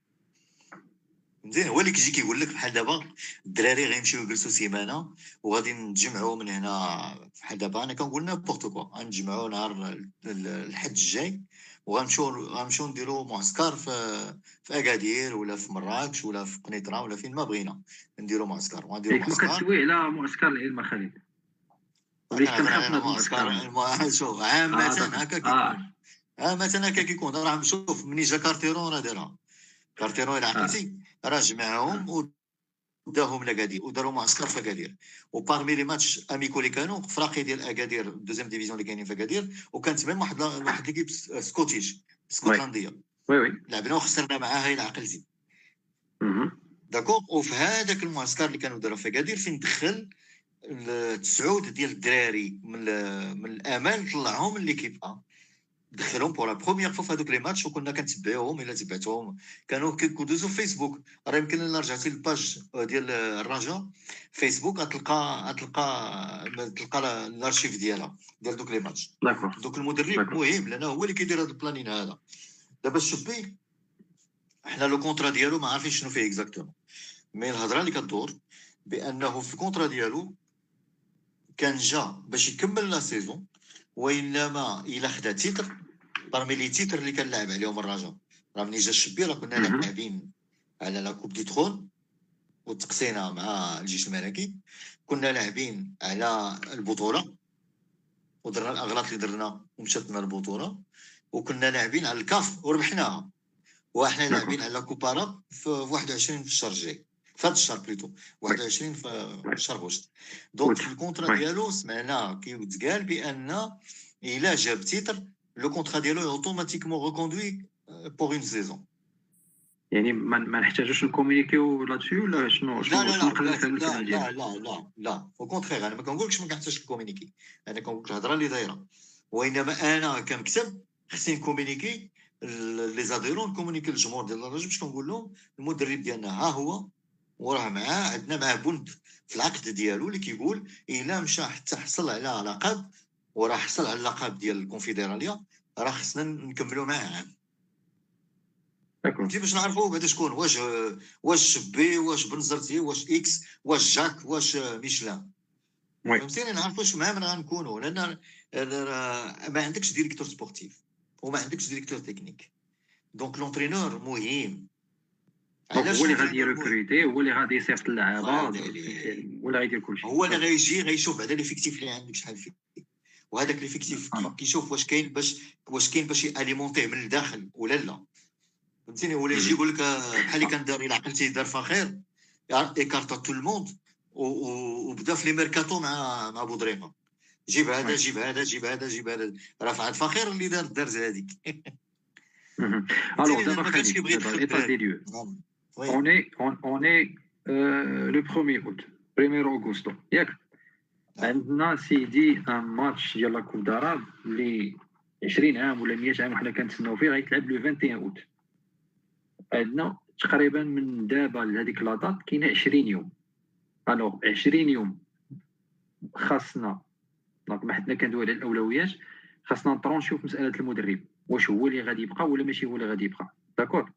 مزيان هو اللي كيجي كيقول لك بحال دابا الدراري غيمشيو يجلسوا سيمانه وغادي نتجمعوا من هنا. بحال دابا انا كنقول نابورت كوا، غنتجمعوا نهار الحد الجاي وغنمشيو غنمشيو نديروا معسكر في في اكادير ولا في مراكش ولا في قنيطره ولا فين ما بغينا نديروا معسكر وغنديروا معسكر. ما كتشوي على معسكر العلم خالد؟ وليت كنحفنا معسكر. شوف عامه هكا كيكون، عامه هكا كيكون. راه نشوف مني جا كارتيرون راه دارها كارتيرون الى عقلتي راه جمعهم وداهم لاكادير وداروا معسكر في اكادير. وبارمي لي ماتش اميكو اللي كانوا افريقي ديال اكادير دوزيام ديفيزيون اللي كاينين في اكادير، وكانت بين واحد واحد ليكيب سكوتيش اسكتلنديه وي وي لعبنا وخسرنا معاها الى عقلتي داكوغ. وفي هذاك المعسكر اللي كانوا داروا في اكادير فين دخل تسعود ديال الدراري من من الامال طلعهم من ليكيب ا دخلهم بولا بروميير فوا في هذوك لي ماتش، وكنا كنتبعوهم. الا تبعتهم كانوا كيدوزوا في فيسبوك. راه يمكن الا رجعتي للباج ديال الرجاء فيسبوك غتلقى غتلقى تلقى الارشيف ديالها ديال دوك لي ماتش. دوك المدرب مهم لانه هو اللي كيدير هذا البلانين هذا. دابا الشبي حنا لو كونترا ديالو ما عارفين شنو فيه اكزاكتومون، مي الهضره اللي كدور بانه في الكونترا ديالو كان جا باش يكمل لا سيزون، وانما الا خدا تيتر برمي لي تيتر اللي كنلعب عليهم الرجاء. راه ملي جا الشبي راه كنا لاعبين على لا كوب دي ترون وتقسينا مع الجيش الملكي، كنا لاعبين على البطوله ودرنا الاغلاط اللي درنا ومشاتنا البطوله، وكنا لاعبين على الكاف وربحناها، وحنا لاعبين على كوبارا في واحد وعشرين في الشهر الجاي، في هذا الشهر بليتو واحد وعشرين في شهر غشت. دونك في الكونترا ديالو سمعنا كيتقال بان الا جاب تيتر لو كونترا ديالو اوتوماتيكمون ريكوندوي بور اون سيزون. يعني ما نحتاجوش نكومونيكيو لاتشي ولا شنو؟ لا لا لا لا لا لا او كونترير، انا ما كنقولكش ما كنحتاجش نكومونيكي، انا كنقولك الهضره اللي دايره. وانما انا كنكتب خصني نكومونيكي لي زاديرون، نكومونيكي للجمهور ديال الرجاء باش كنقول لهم المدرب ديالنا ها هو وراه معاه عندنا معاه بند في العقد ديالو اللي كيقول الا مشى حتى حصل على لقب وراه حصل على اللقب ديال الكونفدراليه راه خصنا نكملوا معاه عام. فهمتي باش نعرفوا بعدا شكون، واش واش شبي واش بنزرتي واش اكس واش جاك واش ميشلان. فهمتيني نعرفوا واش معاه من غنكونوا، لان ما عندكش ديريكتور سبورتيف وما عندكش ديريكتور تكنيك. دونك لونترينور مهم، هو اللي غادي يريكروتي، هو اللي غادي يصيفط اللعابه، هو اللي غيدير كلشي، هو اللي غيجي غيشوف بعدا ليفيكتيف اللي عندك شحال فيه، وهذاك ليفيكتيف كيشوف واش كاين باش واش كاين باش ياليمونتيه من الداخل ولا لا. فهمتيني ولا يجي يقول لك بحال اللي كان دار الى عقلتي دار فخير ايكارتا تو الموند وبدا في لي ميركاتو مع مع بودريمه، جيب هذا جيب هذا جيب هذا جيب هذا، راه فهاد فخير اللي دار الدرز هذيك. الوغ دابا خاصك تبغي تخدم. Oui. On est, on, on est euh, le premier août, premier augusto. عندنا سيدي ان ماتش ديال لا كوب داراب اللي عشرين عام ولا مية عام وحنا كنتسناو فيه غيتلعب لو واحد وعشرين اوت. عندنا تقريبا من دابا لهذيك لا دات كاينه عشرين يوم. الوغ عشرين يوم خاصنا، دونك ما حدنا كندويو على الاولويات، خاصنا نطرونشيو في مساله المدرب، واش هو اللي غادي يبقى ولا ماشي هو اللي غادي يبقى. داكور؟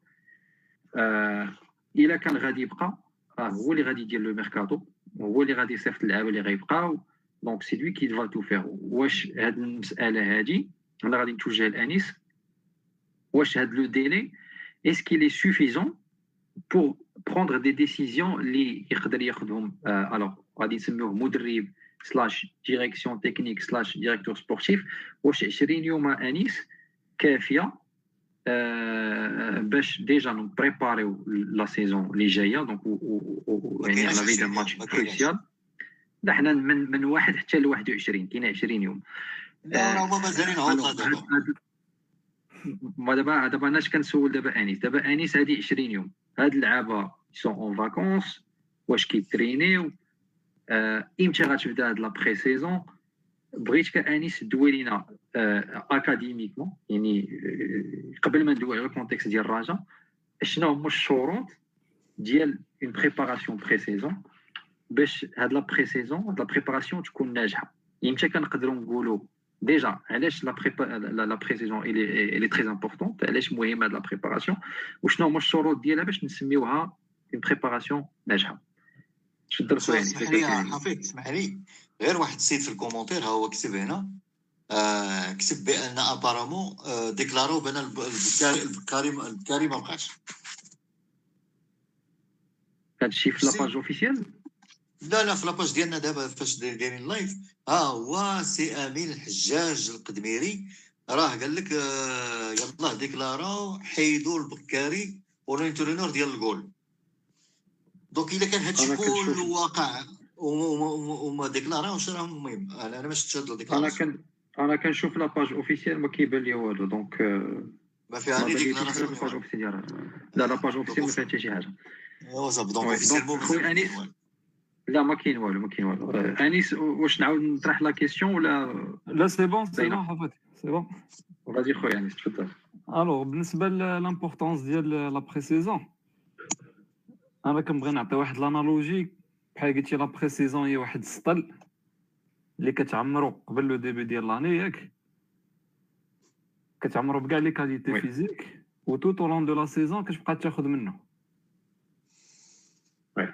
آه الا كان غادي يبقى راه هو اللي غادي يدير لو ميركاتو، هو اللي غادي يصيفط اللعابه اللي غيبقاو. دونك سي دوي كي دفا تو فيغ. واش هاد المساله هادي انا غادي نتوجه لانيس، واش هاد لو ديلي اسكي لي سوفيزون بور بروندر دي ديسيزيون اللي يقدر ياخذهم آه الوغ غادي نسميوه مدرب سلاش ديريكسيون تكنيك سلاش ديريكتور سبورتيف. واش عشرين يوم انيس كافيه Euh, باش ديجا نبريباريو لا سيزون اللي جايه؟ دونك يعني على غير ماتش كروسيال. لا حنا من من واحد حتى ل واحد وعشرين كاين عشرين يوم. لا راه هما مازالين عوضه. ما دابا دابا انا اش كنسول دابا انيس، دابا انيس هذه عشرين يوم، هاد اللعابه سون اون فاكونس، واش كيترينيو؟ امتى غتبدا هاد لا بري سيزون؟ بغيتك انيس دوي لينا اكاديميكمون، يعني قبل ما ندوي على الكونتكست ديال الرجاء، شنو هما الشروط ديال اون بريباراسيون بري سيزون باش هاد لا بري سيزون، هاد لا بريباراسيون تكون ناجحه؟ امتى كنقدروا نقولوا Déjà, la, prépa... la, la précision elle est, elle est très importante. Elle est مهمة de la préparation. Ou sinon, moi je suis sûr d'y aller, mais je ne sais pas une préparation ناجحة. شو الدرس يعني؟ اسمح لي حفيظ، اسمح لي غير واحد السيد في الكومنتير ها هو كتب هنا آه كتب بأن أبارامون آه ديكلاراو بأن البكاري البكاري ما بقاش. هادشي في لاباج أوفيسيال؟ لا لا في لاباج ديالنا دابا فاش دايرين لايف ها هو سي أمين الحجاج القدميري راه قال لك آه يلاه ديكلاراو حيدوا البكاري ورينتورينور ديال الجول. دونك إلا كان هادشي كله واقع وما ديكلاراوش راه مهم. انا ما شفتش هاد الديكلاراسيون. انا كن انا كنشوف لاباج اوفيسيال ما كيبان لي والو دونك ما فيها لي ديكلاراسيون. لا لاباج اوفيسيال ما فيها حتى شي حاجه. ايوا صافي دونك خويا انيس لا ما كاين والو ما كاين والو. انيس واش نعاود نطرح لا كيسيون ولا لا؟ سي بون سي بون حفظت سي بون غادي خويا انيس تفضل. الوغ بالنسبه لامبورطونس ديال لا بري سيزون انا كنبغي نعطي واحد لانالوجي بحال قلتي لا بري سيزون هي واحد السطل اللي كتعمرو قبل لو ديبي ديال لاني ياك كتعمرو بكاع لي كاليتي فيزيك و تو طولون دو لا سيزون كتبقى تاخذ منه وي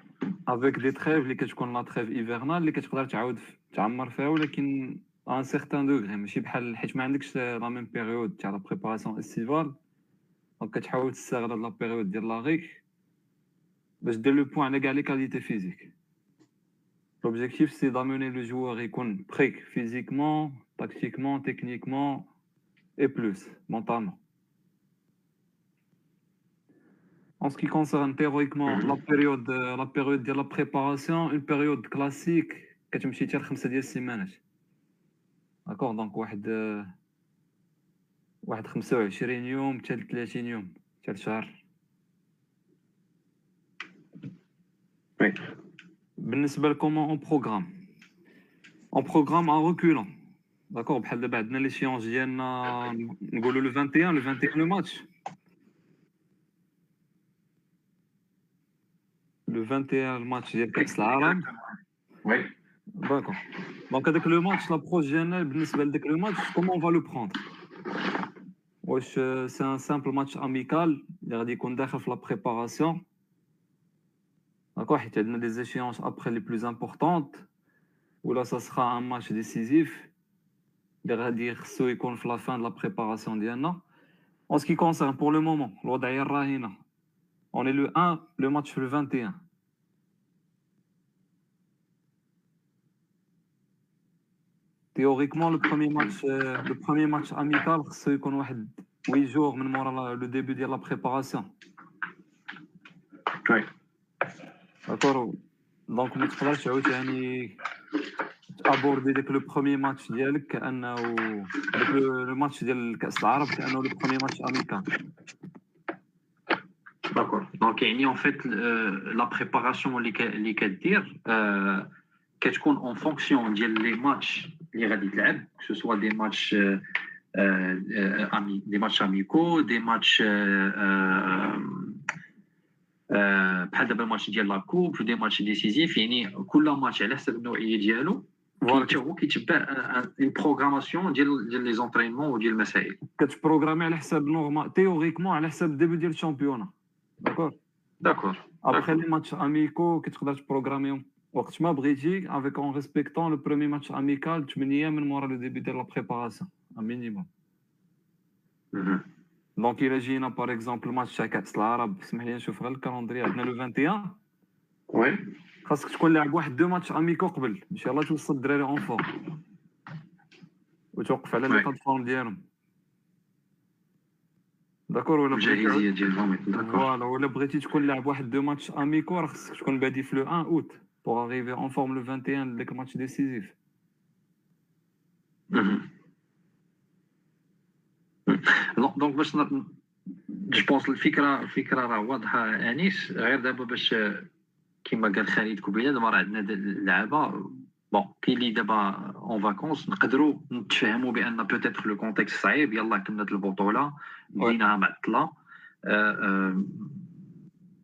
افيك دي تريف اللي كتكون لا تريف ايفرنال اللي كتقدر تعاود تعمر فيها ولكن ان سيغتان دوغري ماشي بحال حيت ما عندكش لا ميم بيريود تاع لا بريباراسيون استيفال دونك كتحاول تستغل هاد لا بيريود ديال لاغيك باش دير لو بوان على كاع لي كاليتي فيزيك. L'objectif c'est d'amener le joueur يكون prêt physiquement, tactiquement, techniquement et plus mentalement. En ce qui concerne théoriquement la période la période de la préparation, une période classique كتمشي حتى لخمسة ديال السيمانات. D'accord donc واحد واحد خمسة وعشرين يوم حتى ثلاثين يوم حتى شهر. بالنسبه لكومون اون بروغرام اون بروغرام ان ريكولون داكور بحال دابا عندنا لي سيونس ديالنا نقولوا لو واحد وعشرين لو واحد وعشرين ماتش لو واحد وعشرين الماتش ديال كاس العالم وي داكور دونك هذاك لو ماتش لابروش ديالنا بالنسبه لذاك لو ماتش كومون فا لو بروند واش سي ان سامبل ماتش اميكال اللي غادي يكون داخل في لا بريباراسيون d'accord, il y a des échéances après les plus importantes où là ça sera un match décisif c'est-à-dire ceux qui comptent la fin de la préparation d'Yana. En ce qui concerne pour le moment on est le un le match le vingt et un théoriquement le premier match le premier match amical ceux qui ont huit jours le début de la préparation oui. داكور دونك ما تقدرش تعاود يعني ابوردي داك لو بروميي ماتش ديالك كانه داك لو ماتش ديال كاس العرب كانه لو بروميي ماتش امريكان. داكور دونك يعني اون فيت لا بريباراسيون اللي اللي كدير كتكون اون فونكسيون ديال لي ماتش اللي غادي تلعب كو سوا دي ماتش دي ماتش اميكو دي ماتش بحال دابا الماتش ديال لاكوب في دي ماتش ديسيزيف يعني كل ماتش على حسب النوعيه ديالو حتى هو كيتبع اون بروغراماسيون ديال ديال لي زونطرينمون وديال المسائل كتبروغرامي على حساب نورمال تيوريكمون على حساب الديبي ديال الشامبيونا داكور داكور ابخي لي ماتش اميكو كتقدر تبروغراميهم وقت ما بغيتي افيك اون ريسبكتون لو برومي ماتش اميكال ثمانية من مورا لو ديبي ديال لا بريباراسيون مينيموم. دونك إلا جينا باغ اكزومبل ماتش تاع كأس العرب اسمح لي نشوف غير الكالندري عندنا لو واحد وعشرين وي خاصك تكون لاعب واحد دو ماتش اميكو قبل ان شاء الله توصل الدراري اون فورم وتوقف على لي بلاتفورم ديالهم داكور ولا الجاهزيه ديالهم فوالا ولا بغيتي تكون لاعب واحد دو ماتش اميكو راه خاصك تكون بادي في لو واحد اوت بوغ اغيفي اون فورم لو واحد وعشرين لذاك الماتش ديسيزيف. دونك باش جو بونس الفكره الفكره راه واضحه انيس غير دابا باش كما قال خالد قبيله دابا راه عندنا اللعابه بون كي اللي دابا اون فاكونس نقدروا نتفاهموا بان بوتيت لو كونتكست صعيب يلاه كملت البطوله بديناها معطله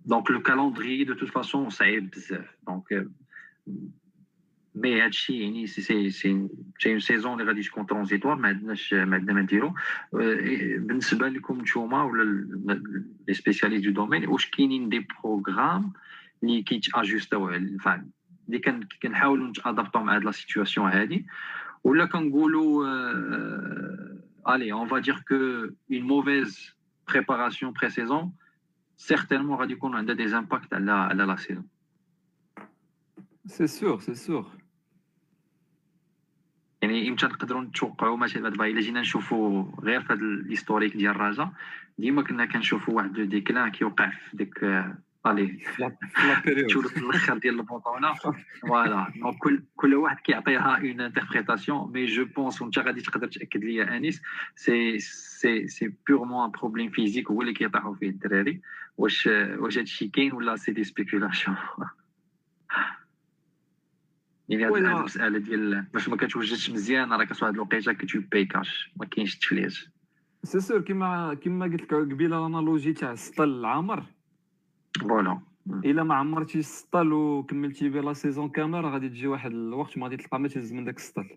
دونك لو كالندري دو توت فاسون صعيب بزاف دونك مي هذا الشيء يعني سي سي جاي سيزون اللي غادي تكون ترونزيتوار، ما عندناش ما عندنا ما نديرو. بالنسبه لكم نتوما ولا لي سبيسياليست دو دومين، واش كاينين دي بروغرام اللي كيتاجوستاو فعلا اللي كنحاولوا نتادابطو مع هاد لا سيتوياسيون هادي، ولا كنقولوا الي اون فا دير كو اون موفيز بريباراسيون بري سيزون سيغتينمون غادي يكون عندها دي امباكت على على لا سيزون. سي سور سي سور يعني امتى نقدروا نتوقعوا مثلا دابا الا جينا نشوفوا غير في هذا الهيستوريك ديال الرجاء، ديما كنا كنشوفوا واحد لو ديكلان كيوقع في ديك الي لا بيريود في الاخر ديال البطوله. فوالا كل كل واحد كيعطيها اون انتربريتاسيون، مي جو بونس وانت غادي تقدر تاكد ليا انيس، سي سي سي بيغمون بروبليم فيزيك هو اللي كيطيحوا فيه الدراري. واش واش هادشي كاين ولا سي دي سبيكولاسيون؟ يعني هاد المساله ديال باش ما كتوجدش مزيان راه كتوصل واحد الوقيته كتباي كاش، ما كاينش التفليس. سي سور كيما كيما قلت لك قبيله الانالوجي تاع السطل العامر. فوالا الا ما عمرتي السطل وكملتي به لا سيزون كامل، غادي تجي واحد الوقت ما غادي تلقى ما تهز من داك السطل.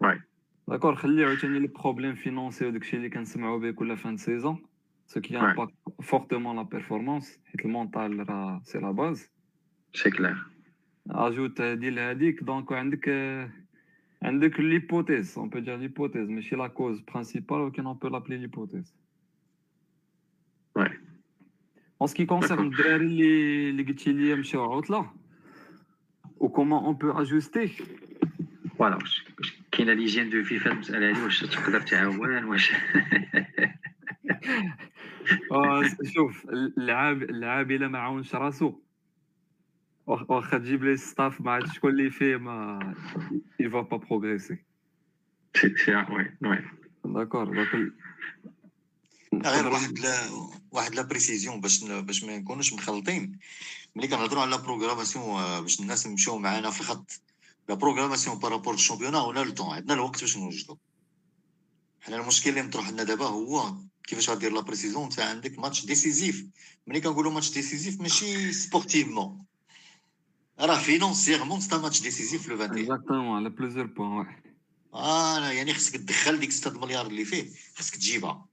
واي داكور. خلي عاوتاني لي بروبليم فينونسي وداكشي اللي كنسمعوا به كل فان سيزون، سو كي امباكت فورتمون لا بيرفورمانس، حيت المونطال راه سي لا باز. سي كلير. اجوت هادي لهاديك، دونك عندك عندك ليبوتيز، اون بو دير ليبوتيز ماشي لا كوز برينسيبال، ولكن اون بو لابلي ليبوتيز. وي اون سكي كونسيرن الدراري اللي اللي قلتي لي مشاو عطله، و كومون اون بو اجوستي. فوالا واش كاينه ليجين دو في في هاد المساله هادي، واش تقدر تعاون؟ واش شوف اللاعب اللاعب الا ما عاونش راسو، واخا تجيب لي ستاف ما عرفتش شكون اللي فيه، ما il va pas progresser. سي وي وي داكور. دونك غير واحد واحد لا بريسيزيون باش باش ما نكونوش مخلطين ملي كنهضروا على بروغراماسيون، باش الناس يمشيو معنا في الخط. لا بروغراماسيون بارابور الشامبيونا ولا لو طون، عندنا الوقت باش نوجدو. حنا المشكل اللي مطروح لنا دابا هو كيفاش غدير لا بريسيزيون نتا عندك ماتش ديسيزيف. ملي كنقولوا ماتش ديسيزيف ماشي سبورتيفمون، راه فينونسيغمون ستا ماتش ديسيزيف لو واحد واحد. اكزاكتومون على بليزيور بوان. اه يعني خصك تدخل ديك ستة مليار اللي فيه، خصك تجيبها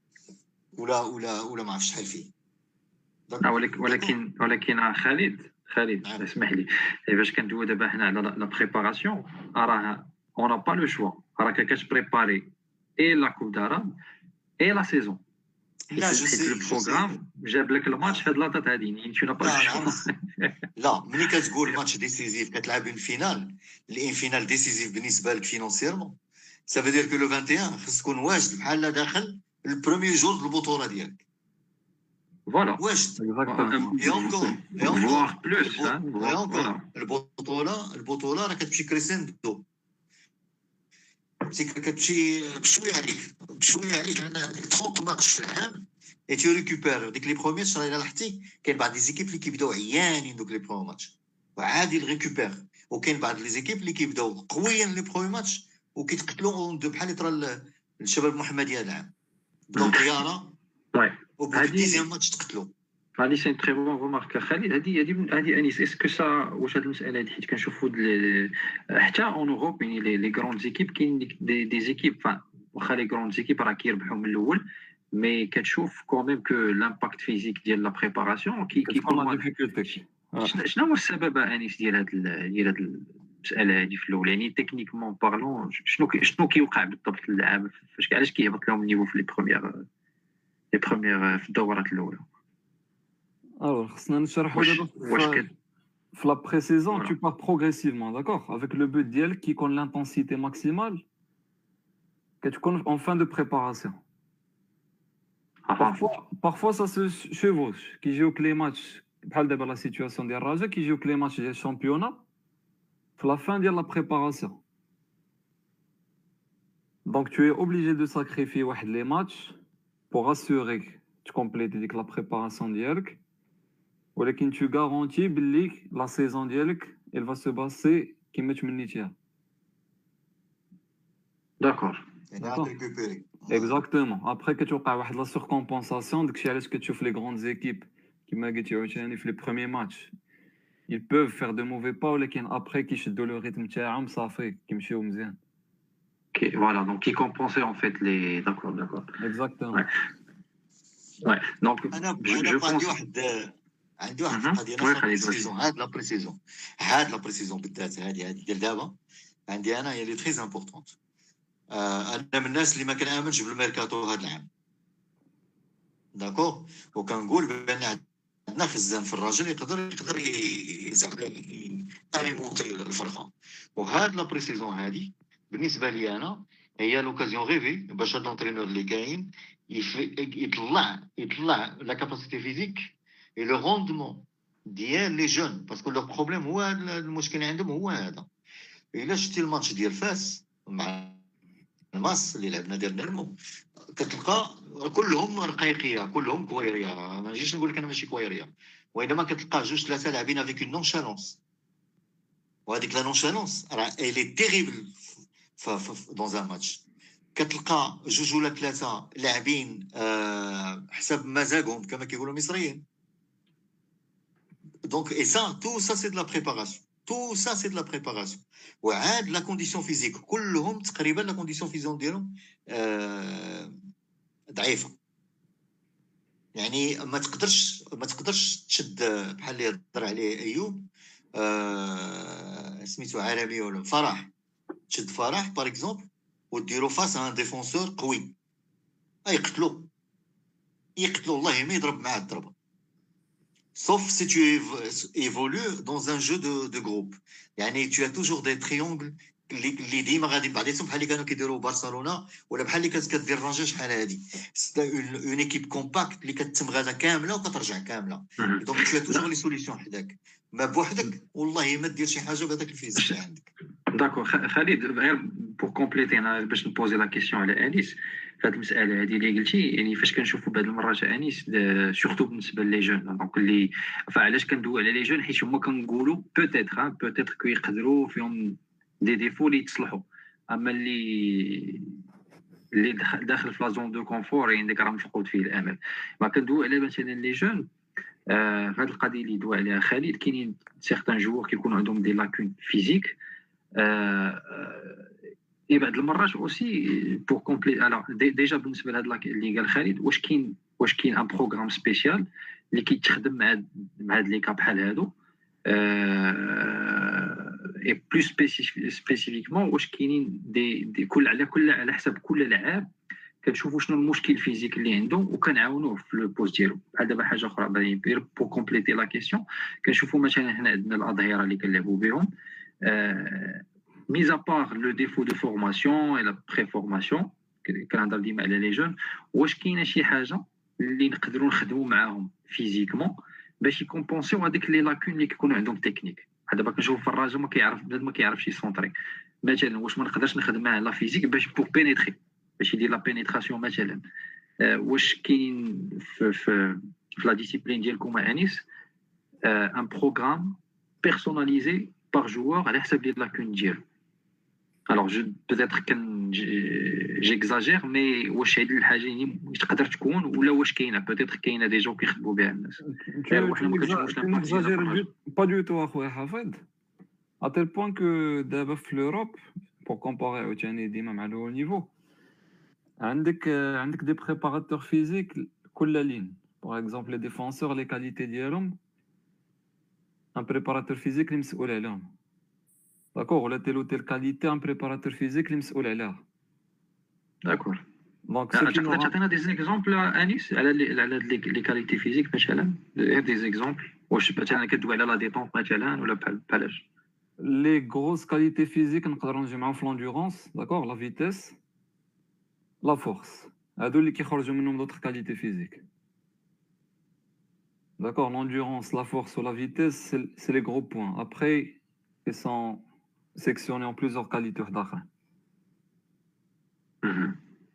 ولا ولا ولا ما عرفتش شحال فيه. ولكن ولكن ولكن خالد خالد اسمح لي، باش كندويو دابا حنا على لا بريباراسيون، راه اون با لو شوا، راك كتبريباري اي لا كوب داراب اي لا سيزون. لا جو سي البروغرام جاب لك الماتش هاد لاطات هادي، يعني انت لا لا ملي كتقول ماتش ديسيزيف كتلعب اون فينال، الان فينال ديسيزيف بالنسبه لك فينونسيرمون، سا فو دير كو لو واحد واحد خص تكون واجد بحال داخل البروميي جور ديال البطوله ديالك. فوالا واجد اكزاكتومون فوار بلوس. البطوله البطوله راه كتمشي كريسيندو، كتمشي بشويه عليك بشويه عليك على ثلاثين ماتش في العام، اي تي ريكوبير ديك لي بروميير. راه الا لاحظتي كاين بعض لي زيكيب اللي كيبداو عيانين دوك لي بروميير ماتش وعادي ريكوبير، وكاين بعض لي زيكيب اللي كيبداو قويين لي بروميير ماتش وكيتقتلوا دو، بحال اللي طرا الشباب المحمدي هذا العام بداو طياره وي وبالديزيام ماتش تقتلوا. هادي سي تري بون غومارك خالد، هادي هادي هادي انيس اسكو سا واش هاد المساله هادي، حيت كنشوفوا حتى اون اوروب يعني لي غروند زيكيب كاين دي دي زيكيب، واخا لي غروند زيكيب راه كيربحوا من الاول، مي كتشوف كوميم كو لامباكت فيزيك ديال لا بريباراسيون كيكون ديفيكولتي. شنو هو السبب انيس ديال هاد ديال هاد المساله هادي في الاول؟ يعني تكنيكمون بارلون شنو شنو كيوقع بالضبط للعام؟ فاش علاش كيهبط لهم النيفو في لي بروميير لي بروميير في الدورات الاولى؟ Alors, la pré-saison, tu pars progressivement, d'accord, avec le but d'elle qui compte l'intensité maximale que tu comptes en fin de préparation. Parfois, parfois ça se chevauche, qui joue que les matchs, la situation des Raja, qui joue que les matchs des championnats, la fin de la préparation. Donc, tu es obligé de sacrifier les matchs pour assurer que tu complètes la préparation d'elle. ولكن tu garantis باللي لا سيزون ديالك il va se passer كما تمنيتيها. داكور اكزاكتومون. ابري كتوقع واحد لا سور كومبونساسيون، داكشي علاش كتشوف لي غروند زيكيب كما قلتي عاوتاني في لي بروميي ماتش ils peuvent faire de mauvais pas, mais après qu'ils changent le rythme تاعهم صافي كيمشيو مزيان. OK, voilà, donc ils compensaient en fait les d'accord, d'accord. Exactement. Ouais. Ouais, donc je, je pense عندي واحد القضيه نفسها هاد لا بريسيزون هاد لا بريسيزون بالذات هادي هادي ديال دابا عندي انا هي لي تري امبورطونت. انا من الناس اللي ما كنامنش بالميركاتو هاد العام داكور، وكنقول بان عندنا خزان في الراجل يقدر يقدر يزعملي الفرقه، وهاد لا بريسيزون هادي بالنسبه لي انا هي لوكازيون غيفي باش هاد لونترينور اللي كاين يطلع يطلع لا كاباسيتي فيزيك et le rendement ديال لي جون، باسكو لو بروبليم هو هذا المشكل اللي عندهم هو هذا. الا شفتي الماتش ديال فاس مع الماس اللي لعبنا ديال ديرمو كتلقى كلهم رقيقيه كلهم كويريه، ما نجيش نقول لك انا ماشي كويريه، وانما كتلقى جوج ثلاثه لاعبين افيك اون نونشالونس، وهذيك لا نونشالونس راه ايلي تيريبل دون ان ماتش. كتلقى جوج ولا ثلاثه لاعبين حسب مزاجهم كما كيقولوا المصريين. Donc, et ça, tout ça, c'est de la préparation. Tout ça, c'est de la préparation. Ouais, de la condition physique. Tout le monde, la condition physique, euh, ضعيفة. يعني ما تقدرش ما تقدرش تشد بحال اللي هضر عليه أيوب سميتو عالمي ولا فرح، تشد فرح باغ اكزومبل وديرو فاس ان ديفونسور قوي يقتلو يقتلو والله ما يضرب معاه الضربة. Sauf si tu évolues dans un jeu de, de groupe. Yani, tu as toujours des triangles. Les dîmes, c'est une équipe compacte. Donc, tu as toujours les solutions. D'accord. Khalid, pour compléter, je vais poser la question à Anis. هاد المسألة هادي اللي قلتي يعني فاش كنشوفو بهاد المرات أنيس سورتو بالنسبة لي جون دونك اللي فعلاش كندوي على لي جون حيت هما كنقولو بوتيتر ها بوتيتر كي يقدرو فيهم دي ديفو اللي يتصلحو، أما اللي اللي داخل في لازون دو كونفور يعني داك راه مفقود فيه الأمل. ما كندوي على مثلا لي جون آه هاد القضية اللي دوى عليها خالد كاينين سيغتان جوار كيكونو عندهم دي لاكون فيزيك آه اي بعض المرات اوسي بور كومبلي. الوغ ديجا بالنسبه لهاد اللي قال خالد واش كاين واش كاين ان بروغرام سبيسيال اللي كيتخدم مع مع هاد لي كا بحال هادو اي بلو سبيسيفيكمون واش كاينين دي كل على كل على حسب كل لاعب كنشوفوا شنو المشكل الفيزيك اللي عنده وكنعاونوه في لو بوست ديالو. بحال دابا حاجه اخرى بير بور كومبليتي لا كيسيون كنشوفوا مثلا هنا عندنا الاظهره اللي كنلعبوا بهم أه mis à part le défaut de formation et la préformation كنهضر ديما على لي جون، واش كاينه شي حاجه اللي نقدروا نخدموا معاهم فيزيكمون باش يكومبونسيو هذيك لي لاكون اللي كيكونوا عندهم تكنيك. دابا كنشوف فراجه ما كيعرف بنادم ما كيعرفش يسونطري مثلا، واش ما نقدرش نخدم معاه لا فيزيك باش بور بينيتري باش يدير لا بينيتراسيون مثلا. واش كاين في في لا ديسيبلين ديالكم مع انيس ان بروغرام بيرسوناليزي بار جوار على حسب لي لاكون ديالو؟ Alors, je, peut-être que j'exagère, mais واش هاد الحاجه تقدر تكون ولا واش كاينه بوتيتر كاينه دي جو كيخدموا بها الناس. حنا ما كنشوفوش لامبارتي با دو تو اخويا حافظ اتل بوين كو دابا في الاوروب بور كومباري عاوتاني ديما مع لو نيفو عندك عندك دي بريباراتور فيزيك كل لين باغ اكزومبل لي ديفونسور لي كاليتي ديالهم ان بريباراتور فيزيك اللي مسؤول عليهم داكور، ولا تيل وتيل كاليتي ان بريباراتور فيزيك اللي مسؤول عليها داكور. دونك تقدر تعطينا دي زيكزومبل انيس على على لي كاليتي فيزيك مثلا غير دي زيكزومبل واش مثلا كدوي على لا ديطونس مثلا ولا بحال بحالاش لي غروس كاليتي فيزيك نقدروا نجمعوا في لوندورونس داكور لا فيتيس لا فورس هادو اللي كيخرجوا منهم دوطخ كاليتي فيزيك داكور. لوندورونس لا فورس ولا فيتيس سي لي غرو بوين ابري اي سون sectionné en plusieurs qualités d'achats.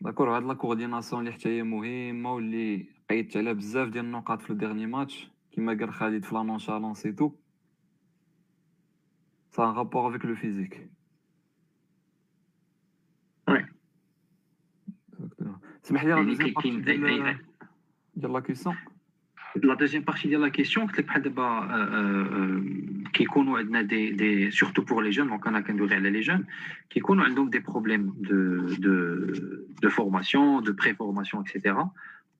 D'accord, la coordination est très importante. Il y a beaucoup de notes dans le dernier match, comme a dit Khalid, la nonchalance et tout. Ça a un rapport avec le physique. Oui. Exactement. C'est bien, il y a la cuisson. لا deuxième partie ديال لا كيسيون قلت لك بحال دابا كيكونوا عندنا دي دي سورتو بور لي جون دونك انا كندوي على لي جون كيكونوا عندهم دي بروبليم دو دو دو فورماسيون دو بري فورماسيون اكسيتيرا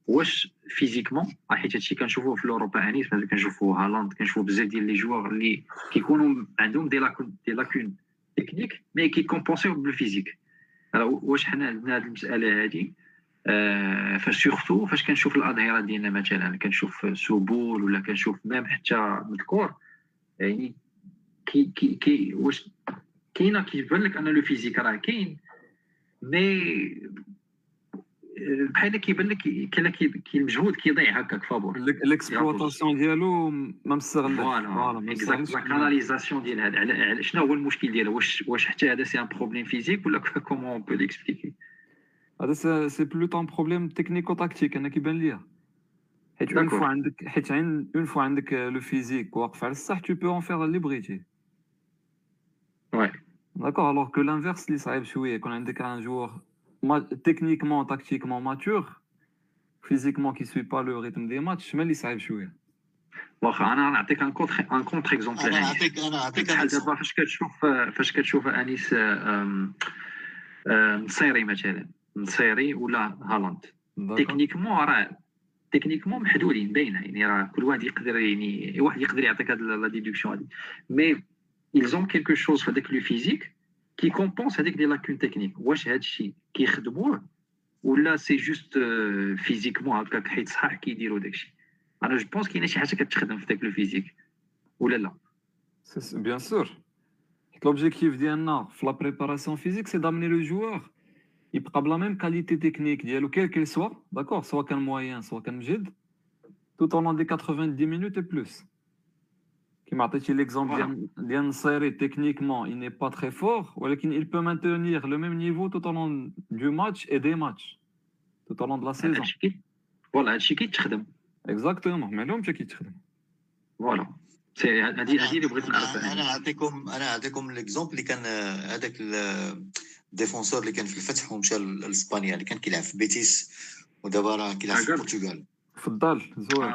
واش فيزيكمون حيت هادشي كنشوفوه في اوروبا انيس مثلا كنشوفو هالاند كنشوفو بزاف ديال لي جوار اللي كيكونوا عندهم دي لاكون دي لاكون تكنيك مي كيكومبونسيو بالفيزيك. واش حنا عندنا هاد المساله هادي أه فاش سورتو فاش كنشوف الاظهره ديالنا مثلا كنشوف سبول ولا كنشوف ميم حتى مذكور يعني كي كي كي واش كاينه كيبان لك ان لو فيزيك راه كاين مي بحال كيبان لك كلا كي المجهود كيضيع هكاك فابور ليكسبلوطاسيون ديالو ما مستغلش فوالا لا كاناليزاسيون ديال هذا شنو هو المشكل ديالو واش واش حتى هذا سي ان بروبليم فيزيك ولا كومون اون بو ليكسبليكي هذا سي بلوطو ان بروبليم تكنيكو تاكتيك انا كيبان ليا حيت اون فوا عندك حيت اون فوا عندك لو فيزيك واقف على الصح تو بو اون فيغ لي بغيتي وي داكوغ الوغ كو لانفيرس اللي صعيب شويه يكون عندك ان جوور تكنيكمون تاكتيكمون ماتور فيزيكمون كي سوي با لو ريتم دي ماتش ملي صعيب شويه واخا انا نعطيك ان كونتر ان كونتر اكزومبل انا نعطيك انا نعطيك بحال دابا فاش كتشوف فاش كتشوف انيس نصيري مثلا نصيري ولا هالاند تكنيكمون راه تكنيكمون محدودين باينه يعني راه كل واحد يقدر يعني واحد يقدر يعطيك هاد لا ديدكسيون هادي مي ايلزون كيلكو شوز في هذاك لو فيزيك كي كومبونس هذيك دي لاكون تكنيك واش هادشي كيخدموه ولا سي جوست فيزيكمون هكاك حيت صحاح كيديروا داكشي انا جو بونس كاينه شي حاجه كتخدم في داك لو فيزيك ولا لا سي بيان سور حيت لوبجيكتيف ديالنا في لا بريباراسيون فيزيك سي دامني لو جوار يبقى بلا ميم كاليتي تكنيك ديالو كيل كيل سوا داكور سوا كان موين سوا كان مجد توت اون دي تسعين مينوت بلوس كيما عطيتي ليكزومبل ديال ديال نصيري تكنيكمون اي ني با تري فور ولكن il peut maintenir le même niveau tout au long du match et des matchs tout au long de la saison voilà هادشي كيتخدم اكزاكتومون معلوم حتى كيتخدم فوالا سي هادي هادي اللي بغيت نعرفها انا نعطيكم انا نعطيكم ليكزومبل اللي كان هذاك ديفونسور اللي كان في الفتح ومشى لاسبانيا اللي كان كيلعب في بيتيس ودابا راه كيلعب في البرتغال في الدار زوير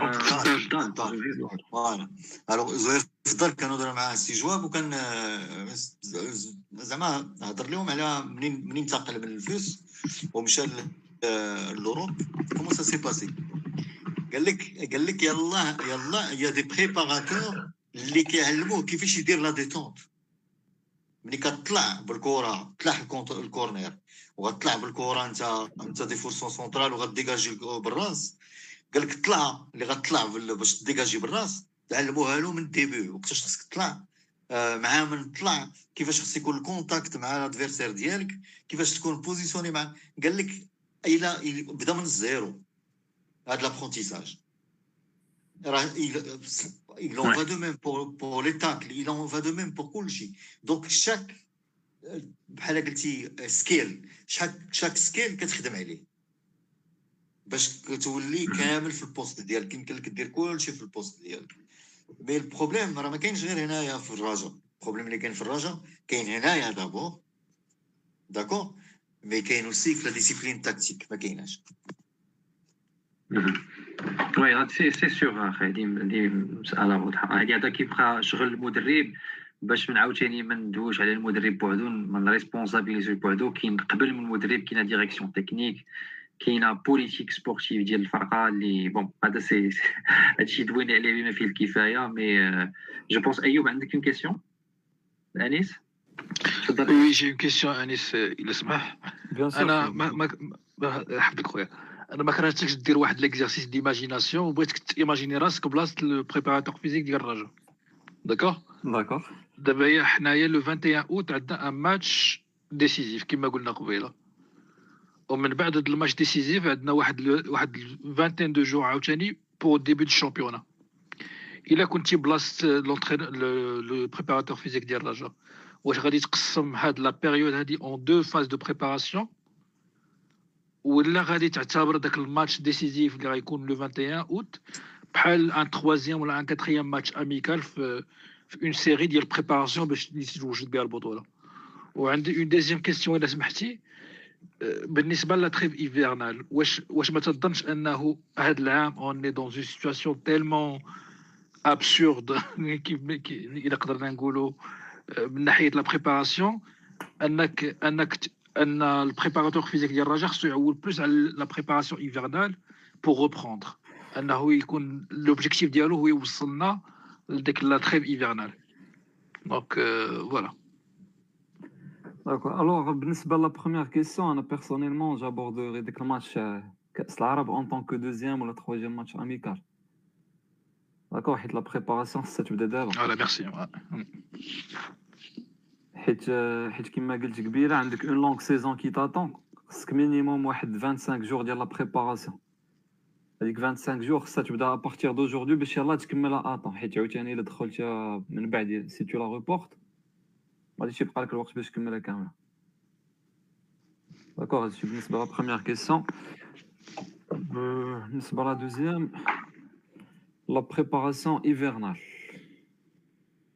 فوالا الوغ زوير في الدار كانوا داروا معاه سي جواب وكان زعما هضر لهم على منين منين انتقل من الفلوس ومشى لوروب كومون سا سي باسي قال لك قال لك يلاه يلاه يا دي بريباراتور اللي كيعلموه كيفاش يدير لا ديتونت ملي كتطلع بالكره تلاح الكورنير وغتطلع بالكره انت انت دي فورسون سونترال وغديكاجي بالراس قال لك طلع اللي غتطلع باش ديكاجي بالراس تعلموها له من الديبي وقتاش خصك تطلع معاه من طلع كيفاش خص يكون الكونتاكت مع الادفيرسير ديالك كيفاش تكون بوزيسيوني مع قال لك الا بدا من الزيرو هاد لابرونتيساج راه il en va de même pour pour les tacles il en va de même pour كلشي دونك شاك بحال قلتي سكيل شاك شاك سكيل كتخدم عليه باش كتولي كامل في البوست ديالك يمكن لك دير كلشي في البوست ديالك مي البروبليم راه ما كاينش غير هنايا في الرجاء البروبليم اللي كاين في الرجاء كاين هنايا دابور داكور مي كاين اوسي في لا ديسيبلين تاكتيك ما كايناش وي هادشي سي سيغ هادي مسألة واضحة هادي هذا كيبقى شغل المدرب باش من عاوتاني ما ندويش على المدرب بوحدو ما نريسبونسابيليزيو بوحدو كاين قبل من المدرب كاينة ديريكسيون تكنيك كاينة بوليتيك سبورتيف ديال الفرقة اللي بون هذا سي هادشي دوينا عليه بما فيه الكفاية مي جو بونس أيوب عندك اون كيسيون أنيس تفضل وي جي اون كيسيون أنيس إلا سمح أنا ما حفظك خويا انا ما كرهتكش دير واحد ليكزارسيس ديماجيناسيون وبغيتك تيماجيني راسك بلاصه البريباراتور فيزيك ديال الرجاء داكور داكور دابا حنايا لو واحد وعشرين اوت عندنا ان ماتش ديسيزيف كما قلنا قبيله ومن بعد هذا الماتش ديسيزيف عندنا واحد واحد واحد وعشرين دو جو عاوتاني بور ديبي دو الشامبيونا الا كنتي بلاصه لونترينور لو بريباراتور فيزيك ديال الرجاء واش غادي تقسم هاد لا بيريود هادي اون دو فاز دو بريباراسيون ولا غادي تعتبر داك الماتش ديسيزيف اللي غيكون لو واحد وعشرين اوت بحال ان ثلاثيام ولا ان كاتريام ماتش اميكال في في اون سيري ديال بريباراسيون باش يتوجد بها البطوله وعندي اون دوزيام كيستيون الا سمحتي بالنسبه للتريف ايفيرنال واش واش ما تظنش انه هذا العام اوني دون اون سيتواسيون تيلمون ابسورد اذا قدرنا نقولوا من ناحيه لا بريباراسيون انك انك ان البريباراتور فيزيك ديال الرجاء خصو يعول بلوس على لا بريباراسيون ايفيرنال بور ريبروندر انه يكون لوبجيكتيف ديالو هو يوصلنا لديك لا تريف ايفيرنال دونك فوالا. Alors, pour la première question, personnellement, j'aborderai le match l'arabe en tant que deuxième ou le troisième match amical. D'accord, la préparation, c'est ça que tu veux dire. Voilà, merci. Parce que, comme je l'ai dit, il y a une longue saison qui t'attend. C'est minimum vingt-cinq jours de la préparation. هذيك vingt-cinq جور خاصها تبدا ابارتيغ دو جوردي باش يلاه تكملها اطون حيت عاوتاني الا دخلتها من بعد سي تو لا ريبورت ماغاديش يبقى لك الوقت باش تكملها كامله. داكوغ هادشي بالنسبه لا بروميير كيسيون. بالنسبه لا دوزيام لا بريباراسيون ايفيرنال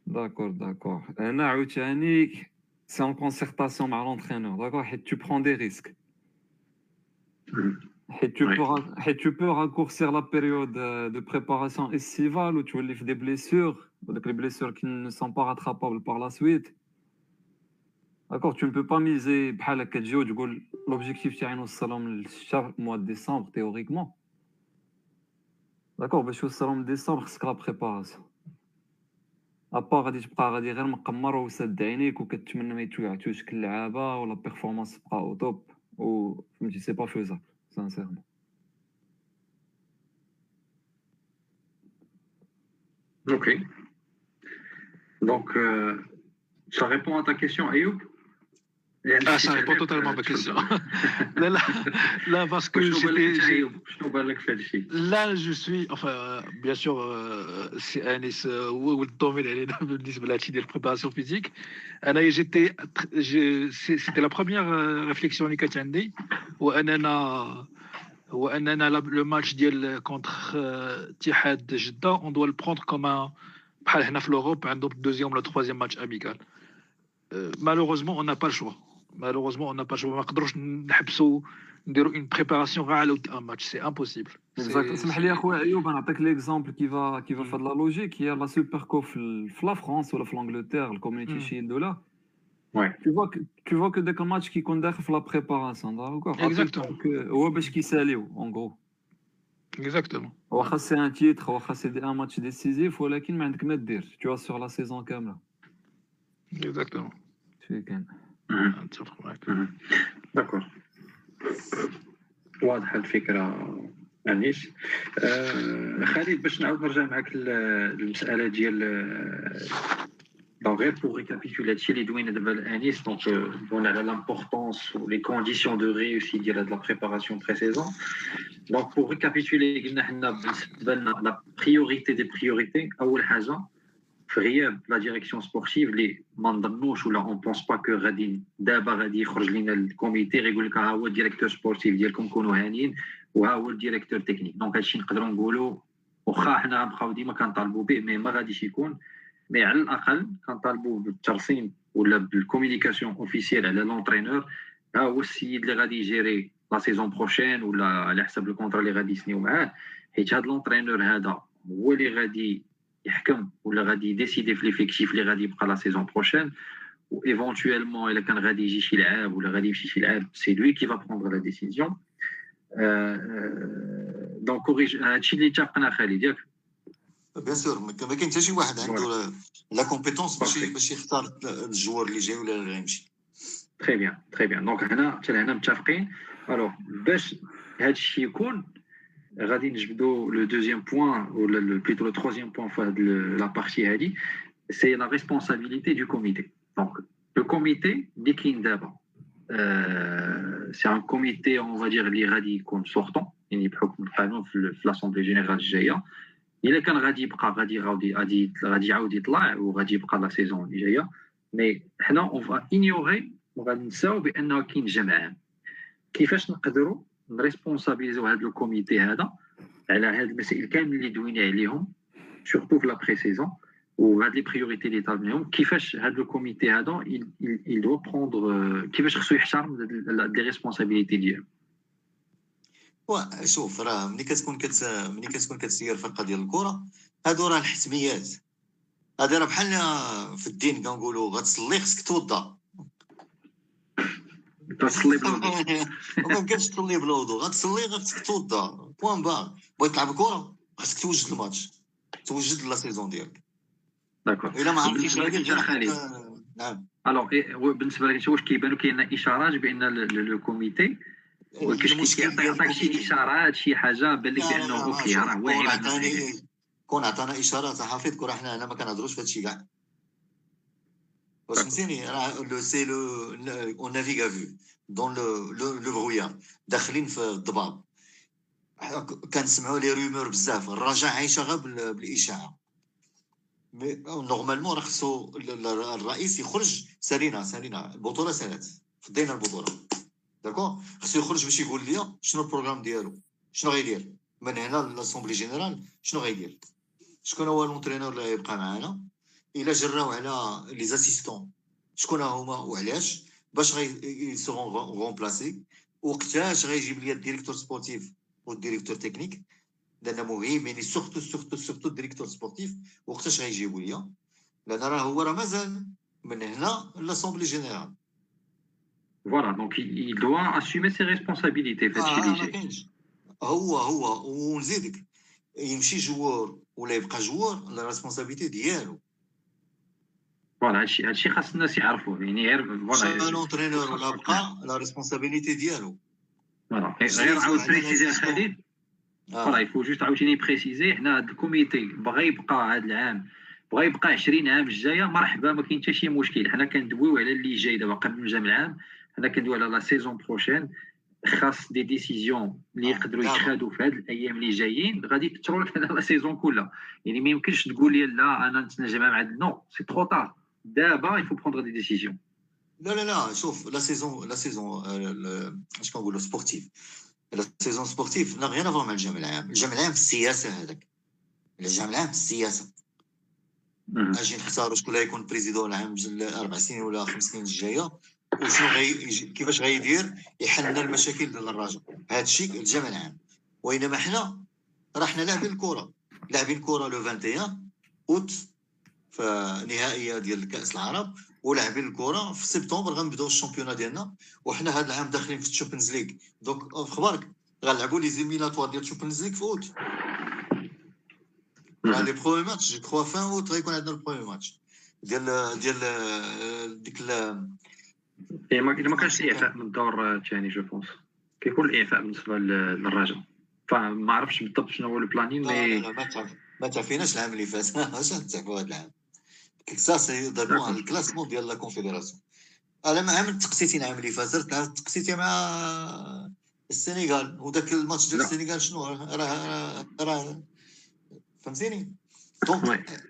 داكور داكور هنا عاوتاني سي اون كونسيرطاسيون مع لونترينور داكور حيت تو برون دي ريسك Et tu, oui. peux, et tu peux raccourcir la période de préparation estivale où tu relèves des blessures, donc les blessures qui ne sont pas rattrapables par la suite. D'accord, tu ne peux pas miser l'objectif qui est le mois de décembre, théoriquement. D'accord, mais je suis au mois de décembre, c'est la préparation. À part que tu peux dire que tu ne la performance pas au top, ou tu sais pas faisable. sincèrement. Ok. Donc, euh, ça répond à ta question, Ayoub? Ah, ça répond totalement à ma question. là, là, là, parce que là, je suis, enfin, euh, bien sûr, euh, c'est Anis ou Tomé, de la préparation physique. J'étais, c'était la première réflexion que j'ai eue. وأننا وأننا لو ماتش ديال كونتر اتحاد جدة اون دو لو بروندر كوم بحال هنا في لوروب عندهم دوزيام ولا تخوازيام ماتش اميكال مالوغوزمون اون نا با الشوا مالوغوزمون اون نا با الشوا ما نقدروش نحبسوا نديروا اون بريباراسيون غير على ان ماتش سي امبوسيبل. اسمح لي اخويا ايوب نعطيك ليكزامبل كيفا كيفا في هاد لا لوجيك هي لا سوبر كوب في لا فرانس ولا في لانجلتير الكوميونيتي شيلد ولا Ouais. Tu vois que tu vois que dès qu'un match qui condamne la préparation, d'accord. Exactement. Ouais, parce qu'il s'allait en gros. Exactement. On va c'est un titre, on va c'est un match décisif, voilà qu'il m'a dit de dire. Tu vois sur la saison comme là. Exactement. C'est quand. D'accord. واضحة الفكرة أنيس. خالد باش نعاود نرجع معك للمسألة ديال. Donc, pour récapituler, Anis, donc, euh, on a l'importance ou les conditions de réussite de la préparation pré-saison. Donc, pour récapituler, la priorité des priorités, la direction sportive, les mandamouches, on ne pense pas que d'abord, le comité régulaire, le directeur sportif, le directeur technique. Donc, on mais à l'appel quand talbou بالترسيم ولا بالكوميونيكاسيون اوفيسيال على لونترينور ها هو السيد اللي غادي يجيري لا سيزون بروشين ولا على حسب الكونترا اللي غادي يسنيو معاه حيت هذا لونترينور هذا هو اللي غادي يحكم ولا غادي ديسيدي في ليفيكتيف اللي غادي يبقى لا سيزون بروشين و ايفونتويلمون الا كان غادي يجي شي لعاب ولا غادي يمشي شي لعاب سي لوي كي فا بروندر لا ديسيزيون دونك هادشي اللي اتفقنا خالد ياك بيان سور ما كاين حتى شي واحد عنده لا كومبيتونس باش باش يختار الجوار اللي جاي ولا اللي غيمشي. تري بيان تري بيان دونك هنا حتى هنا متفقين. الوغ باش هذا الشيء يكون غادي نجبدوا لو دوزيام بوان ولا بليتو لو تروزيام بوان في هاد لا بارتي هادي سي لا ريسبونسابيليتي دو كوميتي. دونك لو كوميتي اللي كاين دابا سي ان كوميتي اون فا دير اللي غادي يكون سورتون يعني بحكم القانون في لاسومبلي جينيرال الجايه إلا كان غادي يبقى غادي غادي غادي يعاود يطلع وغادي يبقى لا سيزون اللي جايه مي حنا اون فا انيوري وغادي نساو بانه كاين جمعان كيفاش نقدروا نريسبونسابيليزيو هذا الكوميتي هذا على هاد المسائل كامل اللي دوينا عليهم سورتو في لا بري سيزون وهاد لي بريوريتي اللي طالب منهم كيفاش هاد لو كوميتي هذا il doit prendre كيفاش خصو يحترم لي ريسبونسابيلتي ديالو. وشوف راه ملي كتكون كت ملي كتكون كتسير فرقه ديال الكره هادو راه الحتميات، هادي راه بحال في الدين كنقولوا غتصلي خصك توضا، تصلي بالوضوء ما يمكنش تصلي بالوضوء، غتصلي غير خصك توضا بوان باغ. بغيت تلعب كره خصك توجد الماتش، توجد لا سيزون ديالك. داكور الا ما عرفتيش غير خالد. نعم الوغ بالنسبه لك انت واش كيبانوا كاين اشارات بان الكوميتي واش كيعطيك شي اشارات شي حاجه بان لك بانه اوكي راه واعر؟ كون عطانا اشارات حافظ كره حنا هنا ما كنهضروش في هادشي كاع، واش فهمتيني؟ راه لو سي لو اون نافيغا فيو دون لو لو برويا داخلين في الضباب، كنسمعوا لي رومور بزاف، الرجاء عايشه غير بالاشاعه. مي نورمالمون راه خصو الرئيس يخرج، سالينا سالينا البطوله سالات فضينا البطوله داكو، خصو يخرج باش يقول لي شنو البروغرام ديالو، شنو غيدير من هنا لاسومبلي جينيرال، شنو غيدير، شكون هو لونترينور اللي غيبقى معانا، الا جراو على لي زاسيستون شكون هما وعلاش، باش غي سيرون رومبلاسي، وقتاش غيجيب لي الديريكتور سبورتيف والديريكتور تكنيك، لأن مهم يعني سورتو سورتو سورتو الديريكتور سبورتيف وقتاش غيجيبو ليا، لأن راه هو راه مازال من هنا لاسومبلي جينيرال. فوالا دونك il doit assumer ses responsabilités في هادشي اللي جاي. هو هو ونزيدك يمشي جوار ولا يبقى جوار لا ريسبونسابيلتي ديالو. فوالا هادشي هادشي خاص الناس يعرفوه، يعني يعرف فوالا لونترينور ولا بقى لا ريسبونسابيلتي ديالو. فوالا غير عاود بريسيزي خالد. فوالا يفو جوست عاوتاني بريسيزي، حنا هاد الكوميتي بغا يبقى هاد العام، بغا يبقى عشرين عام الجايه مرحبا، ما كاين حتى شي مشكل، حنا كندويو على اللي جاي دابا قبل ما يجي العام، حنا كندويو على لا سيزون بروشين. خاص دي ديسيزيون اللي يقدروا يتخادوا في هاد الايام اللي جايين غادي يأثروا لك على لا سيزون كلها، يعني ما يمكنش تقول لي لا انا نتناجم مع نو سي ترو طار، دابا يفو بروندر دي ديسيزيون. لا لا لا شوف لا سيزون لا سيزون اش كنقولوا سبورتيف، لا سيزون سبورتيف لا غير نافون مع الجامع العام، الجامع العام في السياسه، هذاك الجامع العام في السياسه اجي نختاروا شكون اللي يكون بريزيدون العام اربع سنين ولا خمس سنين الجايه، وشنو غي كيفاش غيدير يحل المشاكل ديال الرجاء، هذا الشيء الجامع العام. وانما حنا راه حنا لاعبين الكره، لاعبين الكره لو واحد وعشرين اوت في نهائيه ديال كاس العرب، ولاعبين الكره في سبتمبر غنبداو الشامبيونا ديالنا، وحنا هذا العام داخلين في الشامبيونز ليغ، دونك اخبارك غنلعبوا لي زيميلاتوار ديال الشامبيونز ليغ في اوت، راه لي برومي ماتش جو فان اوت غيكون عندنا البرومي ماتش ديال ديال ديك إلا ما كانش الإعفاء من الدور الثاني جو بونس كيكون الإعفاء بالنسبة للرجاء، فما عرفتش بالضبط شنو هو البلانين. لا لا لا ما تعرفيناش العام اللي فات واش غنتعرفوا هذا العام، كساسي ضربوها الكلاسمون ديال لا كونفيديراسيون، أنا ما عملت تقسيتي العام اللي فات، درت تقسيتي مع السنغال، وذاك الماتش ديال السنغال شنو راه راه فهمتيني؟ دونك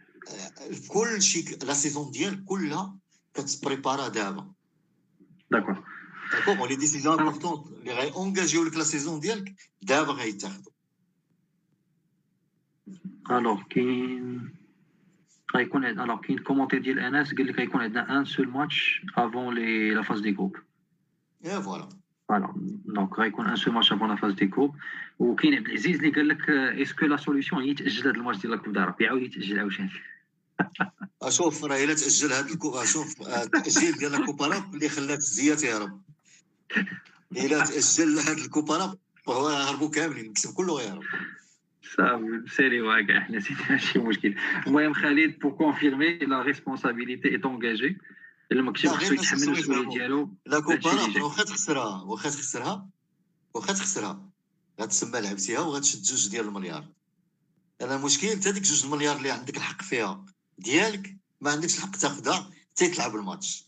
كل شيء لا سيزون ديال كلها كتبريبارا دابا. داكور داكور لي ديسيزيون امبورطون اللي غيونجاجيو لك لا سيزون ديالك دابا غيتاخدو. الوغ كاين غيكون عندنا الوغ كاين كومونتير ديال انس قال لك غيكون عندنا ان سول ماتش افون لي لا فاز دي جروب. اي فوالا فوالا دونك غيكون ان سول ماتش افون لا فاز دي جروب. وكاين عبد العزيز اللي قال لك اسكو لا سوليسيون هي يتاجل هذا الماتش ديال لا كوب دارب يعاود يتاجل عاوتاني. اشوف راه الا تاجل هذا الكو شوف التاجيل ديال الكوباراب اللي خلات الزيات تهرب، الا تاجل هذا الكوباراب فهو هربوا كاملين، الكسب كله غيهرب صافي سيري واقع حنا سيدي ماشي مشكل. المهم خالد بو كونفيرمي لا ريسبونسابيلتي ايت اونجاجي، المكتب خصو يتحمل المسؤوليه ديالو. لا كوباراب واخا تخسرها واخا تخسرها واخا تخسرها غتسمى لعبتيها وغتشد جوج ديال المليار، انا المشكل حتى ديك جوج المليار اللي عندك الحق فيها ديالك ما عندكش الحق تاخذها حتى تلعب الماتش.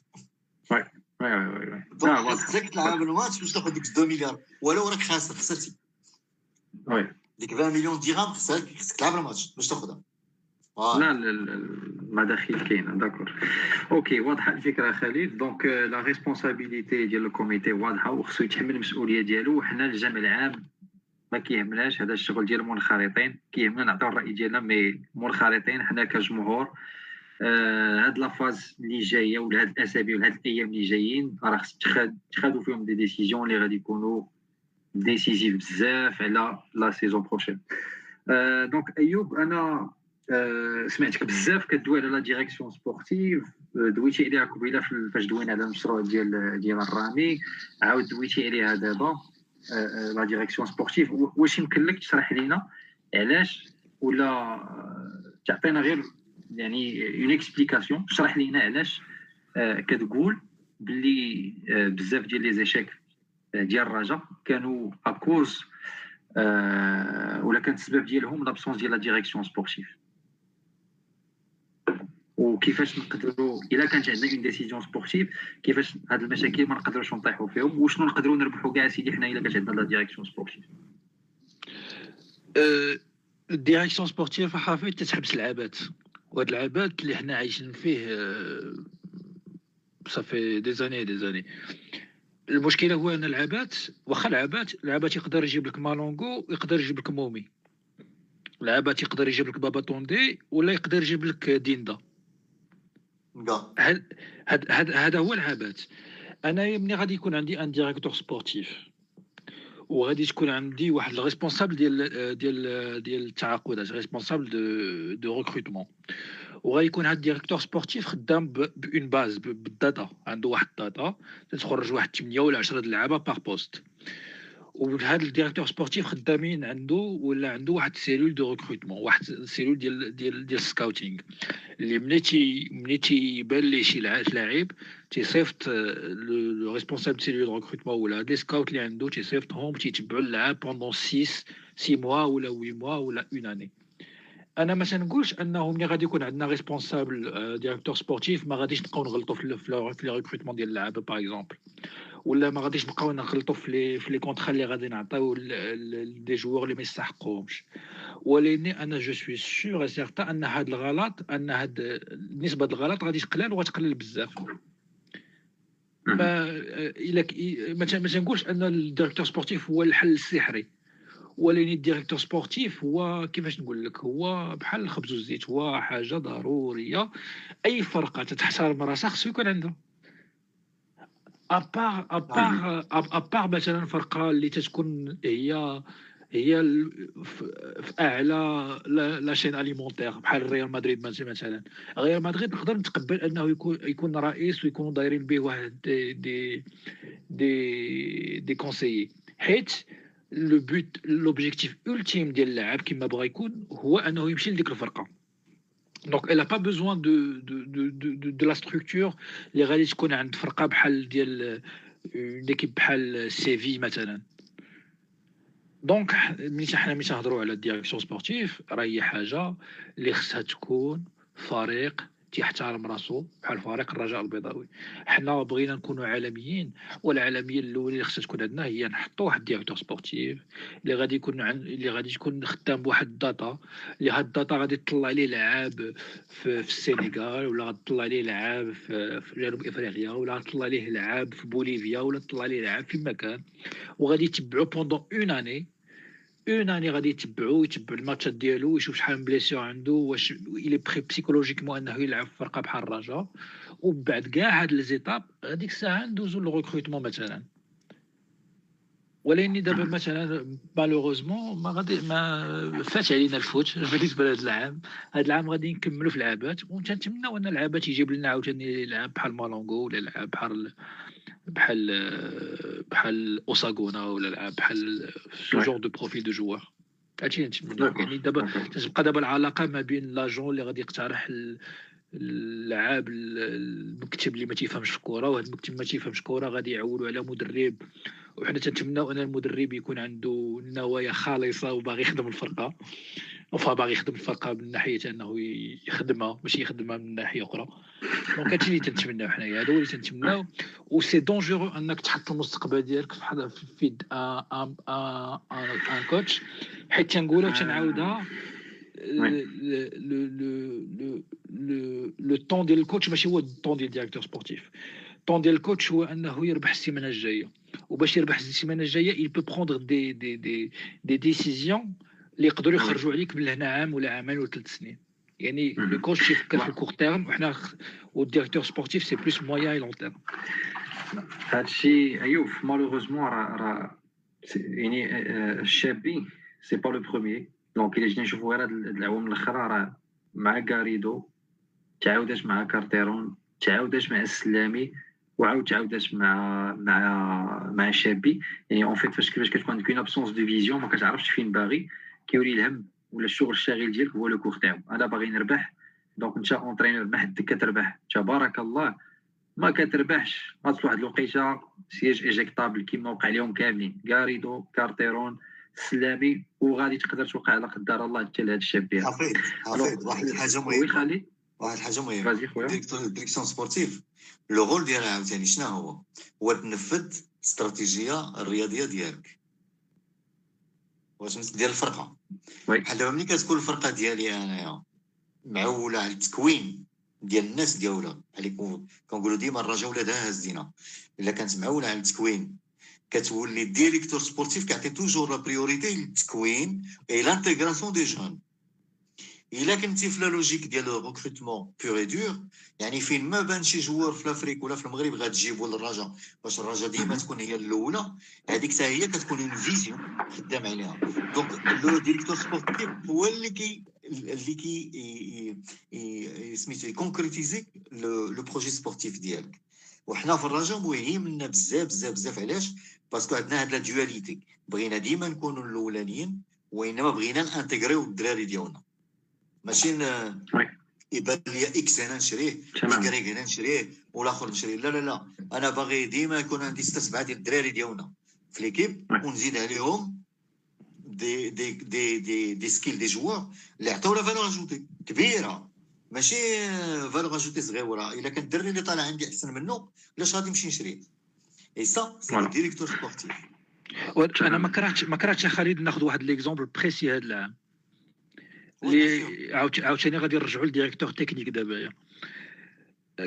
وي وي وي وي دونك خصك تلعب الماتش باش تاخذ ديك اثنين مليار، ولو راك خاسر خسرتي وي ديك عشرين مليون درهم خصك خصك تلعب الماتش باش تاخذها. لا المداخيل كاينه داكور اوكي واضحه الفكره خالد. دونك لا ريسبونسابيلتي ديال الكوميتي واضحه وخصو يتحمل المسؤوليه ديالو، وحنا الجامع العام ما كيهمناش هذا الشغل ديال المنخرطين، كيهمنا نعطيو الراي ديالنا، مي منخرطين حنا كجمهور هاد لافاز اللي جايه ولا هاد الاسابيع ولا هاد الايام اللي جايين راه خص تخادو فيهم دي ديسيزيون اللي غادي يكونوا ديسيزيف بزاف على لا سيزون بروشين. أه دونك ايوب انا أه سمعتك بزاف كدوي على لا ديريكسيون سبورتيف، دويتي عليها قبيله فاش دوينا على المشروع ديال ديال الرامي، عاود دويتي عليها دابا أه لا ديريكسيون سبورتيف. واش يمكن لك تشرح لينا علاش ولا تعطينا غير يعني اون اكسبليكاسيون، شرح لينا علاش آه كتقول باللي آه بزاف ديال لي زيشيك ديال الرجاء كانوا اكوز آه ولا كانت السبب ديالهم لابسونس ديال لا ديريكسيون سبورتيف، وكيفاش نقدروا الا كانت عندنا اون ديسيزيون سبورتيف كيفاش هاد المشاكل ما نقدروش نطيحوا فيهم، وشنو نقدروا نربحوا كاع سيدي حنا الا كانت عندنا لا ديريكسيون سبورتيف. الديريكسيون سبورتيف حرفيا تتحبس العبات، وهاد العبات اللي حنا عايشين فيه صافي دي زاني دي زاني. المشكله هو ان العبات واخا العبات العبات يقدر يجيب لك مالونغو ويقدر يجيب لك مومي، العبات يقدر يجيب لك بابا طوندي ولا يقدر يجيب لك ديندا. هاد هذا هو العبات. انا ملي غادي يكون عندي ان ديريكتور سبورتيف وغادي تكون عندي واحد الريسبونسابل ديال ديال ديال التعاقدات، ريسبونسابل دو دو ريكروتمون، وغيكون هاد الديريكتور سبورتيف خدام بون باز بالداتا، عنده واحد الداتا تخرج واحد ثمانية ولا عشرة اللعابه باغ بوست، وهاد الديريكتور سبورتيف خدامين عنده ولا عنده واحد سيلول دو ريكروتمون، واحد سيلول ديال ديال ديال السكاوتينغ اللي ملي تي ملي تيبان ليه شي لاعب تيصيفط لو ريسبونسابل سيلول دو ريكروتمون ولا دي سكاوت اللي عنده تيصيفطهم تيتبعوا اللاعب بوندون ستة ستة موا ولا ثمانية موا ولا اون اني. انا ما تنقولش انه ملي غادي يكون عندنا ريسبونسابل ديريكتور سبورتيف ما غاديش نبقاو نغلطوا في لو ريكروتمون ديال اللعابه باغ اكزومبل، ولا ما غاديش نبقاو نغلطوا في لي في لي كونطرا اللي غادي نعطيو لدي جوور اللي ما يستحقوهمش، ولكن انا جو سوي سيغ سيغتا ان هذا الغلط ان هاد نسبه الغلط غادي تقلل وغتقلل بزاف. ما الا ما تنقولش ان الديريكتور سبورتيف هو الحل السحري، ولكن الديريكتور سبورتيف هو كيفاش نقول لك، هو بحال الخبز والزيت، هو حاجه ضروريه. اي فرقه تتحترم راسها خصو يكون عندها ابار ابار ابار مثلا فرقه اللي تتكون هي هي في اعلى لا شين اليمونتير بحال ريال مدريد مثلا. ريال مدريد نقدر نتقبل انه يكون يكون رئيس ويكونوا دايرين به واحد دي دي دي, دي كونسيي، حيت لو بوت لوبجيكتيف اولتيم ديال اللاعب كما بغى يكون هو انه يمشي لديك الفرقه. Donc elle n'a pas besoin de de de de de la structure. Les réalistes qu'on a une فرقة بحال ديال une équipe بحال سيفي مثلا. Donc ملي حنا ملي تنهضروا على الديريكسيون سبورتيف راه هي حاجه اللي خصها تكون فريق تيحترم راسو بحال فريق الرجاء البيضاوي. حنا بغينا نكونوا عالميين، والعالميه الاولى اللي خصها تكون عندنا هي نحطوا واحد ديريكتور سبورتيف اللي غادي يكون عن... اللي غادي يكون خدام بواحد الداتا، اللي هاد الداتا غادي تطلع ليه لعاب في, في السنغال، ولا غادي تطلع ليه لعاب في, في جنوب افريقيا، ولا غادي تطلع ليه لعاب في بوليفيا، ولا تطلع ليه لعاب في مكان، وغادي يتبعوا بوندون اون اني اون اني غادي يتبعو يتبع الماتشات ديالو ويشوف شحال من بليسيو عنده، واش الي بري بسيكولوجيكمون انه يلعب في فرقه بحال الرجاء. وبعد كاع هاد لي زيتاب هاديك الساعه ندوزو للريكروتمون مثلا. ولكن دابا مثلا مالوغوزمون ما غادي ما فات علينا الفوت بالنسبه لهاد العام. هاد العام غادي نكملو في العابات، وتنتمناو ان العابات يجيب لنا عاوتاني لعاب بحال مالونغو، ولا لعاب بحال بحال بحال اوساغونا، ولا لعاب بحال سو جور دو بروفيل دو جوار. هادشي نتمناو. يعني دابا تتبقى دابا العلاقه ما بين لاجون اللي غادي يقترح اللعاب، المكتب اللي ما تيفهمش في الكره، وهاد المكتب ما تيفهمش كره غادي يعولوا على مدرب، وحنا تنتمناو ان المدرب يكون عنده نوايا خالصه وباغي يخدم الفرقه، وفا باغي يخدم الفرقه من ناحيه انه يخدمها ماشي يخدمها من ناحيه اخرى. دونك هادشي اللي تنتمناو حنايا، هادو اللي تنتمناو. و سي دونجورو انك تحط المستقبل ديالك في في ان ان كوتش، حيت تنقولها وتنعاودها لو طون ديال الكوتش ماشي هو الطون ديال الديريكتور سبورتيف. الطون ديال الكوتش هو انه يربح السيمانه الجايه، وباش يربح السيمانه الجايه il peut prendre des des des des décisions اللي يقدروا يخرجوا عليك من هنا عام ولا عامين ولا ثلاث سنين. يعني لو كوتش يفكر في الكور تيرم وحنا والديريكتور سبورتيف سي بلوس مويان اي لون تيرم. هادشي ايوب مالوغوزمون راه راه يعني الشابي سي با لو بروميي دونك الا جينا نشوفو غير هاد العوام الاخرى راه مع كاريدو تعاودات مع كارتيرون تعاودات مع السلامي وعاود تعاودات مع مع مع شابي يعني اون فيت فاش كيفاش كتكون عندك اون ابسونس دو فيزيون ما كتعرفش فين باغي كيولي الهم ولا الشغل الشاغل ديالك هو لو كور تاعو انا باغي نربح دونك انت اونترينور ما حدك كتربح تبارك الله ما كتربحش غاتوصل واحد الوقيته سياج ايجيكتابل كيما وقع لهم كاملين كاريدو كارتيرون السلامي وغادي تقدر توقع على قدر الله حتى لهاد الشاب ديالك حفيظ حفيظ واحد الحاجه مهمه واحد الحاجه مهمه الديريكسيون سبورتيف لو رول ديالها عاوتاني شنو هو هو تنفذ الاستراتيجيه الرياضيه ديالك واش مثل ديال الفرقه بحال دابا ملي كتكون الفرقه ديالي انايا معوله على التكوين ديال الناس ديالها بحال كنقولوا ديما الرجا ولادها هازينا الا كانت معوله على التكوين كتولي الديريكتور سبورتيف كيعطي توجور لا بريوريتي للتكوين اي لانتيغراسيون دي جون الا كنتي في لا لوجيك ديال الريكروتمون بور اي دور يعني فين ما بان شي جوار في لافريك ولا في المغرب غتجيبو للرجا باش الرجا ديما تكون هي الاولى هذيك حتى هي كتكون اون فيزيون خدام عليها دونك لو ديريكتور سبورتيف هو اللي كي اللي كي سميتو كونكريتيزي لو بروجي سبورتيف ديالك وحنا في الرجا مهمنا بزاف بزاف بزاف علاش باسكو عندنا هاد لا دواليتي بغينا ديما نكونو الاولانيين وانما بغينا نانتيغريو الدراري ديالنا ماشي يبان لي اكس هنا نشريه كريك هنا نشريه والاخر نشريه لا لا لا انا باغي ديما يكون عندي سته سبعه ديال الدراري ديالنا في ليكيب ونزيد عليهم دي دي دي دي دي سكيل دي جوار اللي عطاو لا فالور اجوتي كبيره ماشي فالور اجوتي صغيره الا كان الدري اللي طالع عندي احسن منه علاش غادي نمشي نشريه اي سا سي ديريكتور سبورتيف انا ما كرهتش ما كرهتش خالد ناخذ واحد ليكزومبل بريسي هذا العام اللي عاوتاني غادي نرجعوا للديريكتور تكنيك دابا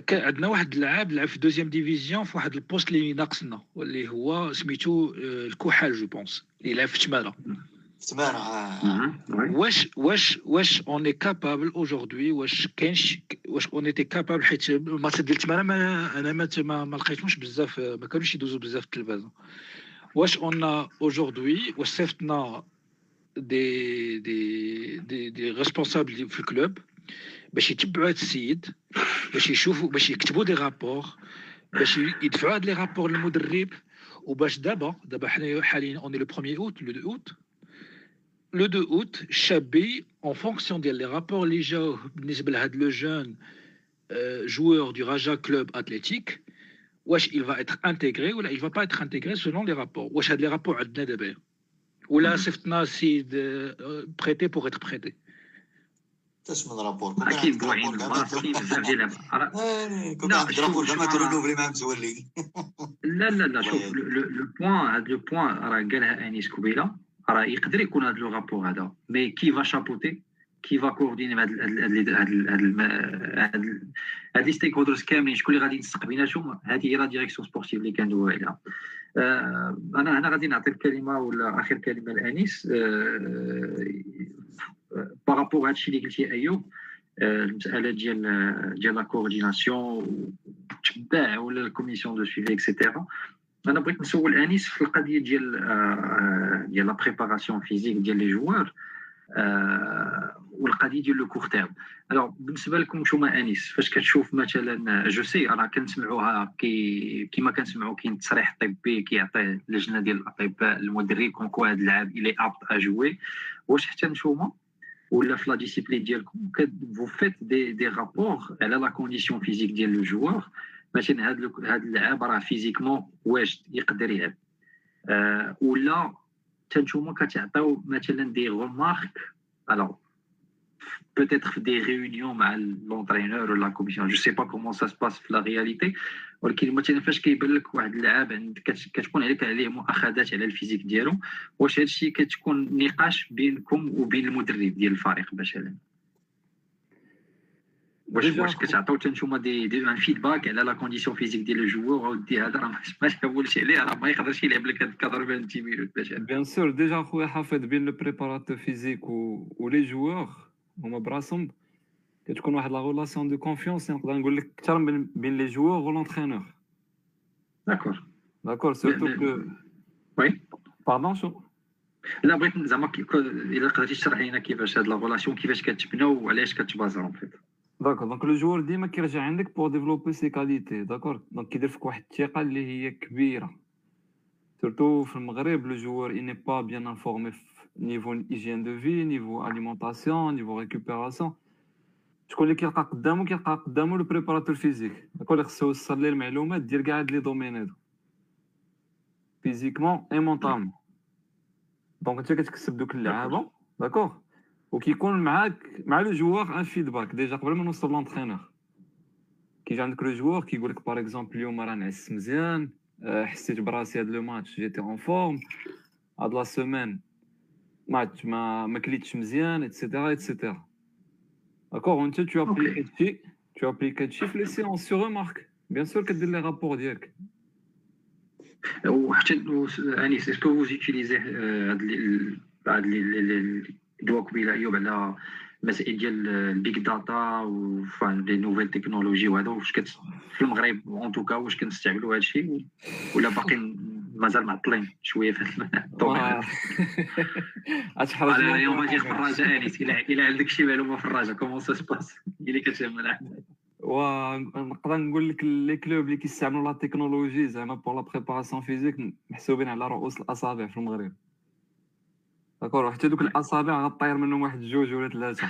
كان عندنا واحد اللاعب لعب في دوزيام ديفيزيون في واحد البوست اللي ناقصنا واللي هو سميتو الكحال جو بونس اللي لعب في تماره في تماره واش واش واش اوني كابابل اوجوردي واش كاينش واش اوني تي كابابل حيت الماتش ديال تماره انا ما ما لقيتوش بزاف ما كانوش يدوزوا بزاف في التلفازه واش اون اوجوردي واش صيفطنا دي دي دي دي ريسبونسابل في الكلوب باش يتبعوا هاد السيد باش يشوفوا باش يكتبوا دي رابور باش يدفعوا هاد لي رابور للمدرب وباش دابا دابا حنا حاليا اوني لو بروميير اوت لو دو اوت لو دو اوت الشابي اون فونكسيون ديال لي رابور اللي جاو بالنسبه لهاد لو جون جوور دو راجا كلوب اتليتيك واش il va être intégré ولا il va pas être intégré selon les rapports واش هاد لي رابور عندنا دابا ولا صيفطنا سيد بريتي بوغ اتر بريتي تاش من رابور اكيد بوعين بزاف ديال العباد لا لا لا شوف لو بوان هذا لو بوان راه قالها انيس كوبيله راه يقدر يكون هذا لو رابور هذا مي كي فا شابوتي كي فا كورديني مع هاد هاد لي ستيك هولدرز كاملين شكون اللي غادي ينسق بيناتهم هذه هي لا ديريكسيون سبورتيف اللي كندويو عليها آه انا هنا غادي نعطي الكلمه ولا اخر كلمه لانيس بارابور آه هادشي اللي قلتي ايوب آه المساله ديال ديال لا كورديناسيون تبع ولا الكوميسيون دو سويفي اكسيتيرا انا بغيت نسول انيس في القضيه ديال آه ديال لا بريباراسيون فيزيك ديال لي جوار آه والقضيه ديال لو كور تيرم الوغ بالنسبه لكم نتوما انيس فاش كتشوف مثلا جو سي راه كنسمعوها كي كيما كنسمعوا كاين تصريح طبي كيعطيه اللجنه ديال الاطباء المدرب كونكو هذا اللاعب الي ابط اجوي واش حتى نتوما ولا في لا ديسيبلين ديالكم فو فيت دي دي رابور على لا كونديسيون فيزيك ديال لو جوار مثلا هذا هذا اللاعب راه فيزيكمون واجد يقدر يلعب آه ولا حتى نتوما كتعطيو مثلا دي غومارك الوغ peut-être des réunions avec l'entraîneur ou la commission je sais pas comment ça se passe dans la réalité ولكن مثلا فاش كيبان لك واحد اللاعب عندك كتكون عليك عليه مؤاخذات على الفيزيك ديالو واش هادشي كتكون نقاش بينكم وبين المدرب ديال الفريق مثلا واش واش كتعطيو حتى نتوما دي دي فيدباك على لا كونديسيون فيزيك ديال الجوور ودي هذا راه ما حاولش عليه راه ما يقدرش يلعب لك هاد ثمانين مينوت مثلا بيان سور ديجا خويا حافظ بين لو بريباراتور فيزيك و لي جوور هما براسهم كتكون واحد لا غولاسيون دو كونفيونس نقدر نقول لك اكثر من بين لي جوور والونترينور. داكور داكور سورتو كو وي باردون شو لا بغيت زعما الا قدرتي تشرحي لنا كيفاش هاد لا غولاسيون كيفاش كتبنى وعلاش كتبازا اون فيت. داكور دونك لو جوور ديما كيرجع عندك بور ديفلوبي سي كاليتي. داكور دونك كيدير فيك واحد الثقه اللي هي كبيره سورتو في المغرب. لو جوور اي ني با بيان انفورمي نيفو هيجين دو في نيفو اليمونطاسيون نيفو ريكوبيراسيون. شكون اللي كيلقى قدامه؟ كيلقى قدامه لو بريباراتور فيزيك. داكور اللي خصو يوصل ليه المعلومات ديال كاع هاد لي دومين هادو فيزيكمون اي مونطالمون. دونك انت كتكسب دوك اللعابه داكور وكيكون معاك مع لو جوار ان فيدباك ديجا قبل ما نوصل لونترينور. كيجي عندك لو جوار كيقول لك باغ اكزومبل اليوم راه نعس مزيان، حسيت براسي هاد لو ماتش جيتي اون فورم، هاد لا سيمين ماتش ما ما كليتش مزيان ايتترا ايتترا. داكور انت تو ابليكي هادشي تو ابليكي هادشي في لي سيونس سو ريمارك بيان سور كدير لي رابور ديالك. وحتى انيس اسكو فوز يوتيليزي هاد هاد لي دوا قبيله ايوب على مسائل ديال البيك داتا وفان لي نوفيل تكنولوجي وهذا واش كت في المغرب اون توكا واش كنستعملوا هادشي ولا باقي مازال معطلين شويه في هاد الطوبيل؟ اتحرج على اليوم غادي في الرجاء انيس الى الى عندك شي معلومه في الرجاء كومون سا سباس هي اللي كتهمنا. ونقدر نقول لك لي كلوب اللي كيستعملوا لا تكنولوجي زعما بور لا بريباراسيون فيزيك محسوبين على رؤوس الاصابع في المغرب. داكور حتى دوك الاصابع غطاير منهم واحد جوج ولا ثلاثه.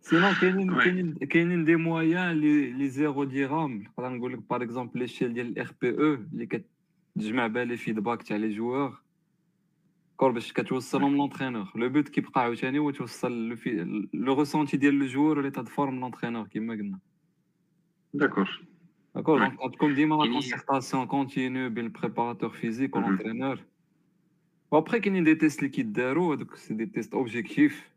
سينو كاينين كاينين كاينين دي مويان لي لي زيرو ديغام. نقدر نقول لك باغ اكزومبل ليشيل ديال الار بي او اللي كتجمع بها لي فيدباك تاع لي جوار كور باش كتوصلهم لونترينور. لو بوت كيبقى عاوتاني هو توصل لو ريسونتي ديال لو جوار ولا تاد فورم لونترينور كيما قلنا. داكور داكور دونك غتكون ديما لا كونسيرطاسيون كونتينيو بين البريباراتور فيزيك والونترينور. و ابخي كاينين دي تيست اللي كيدارو هادوك سي دي تيست اوبجيكتيف.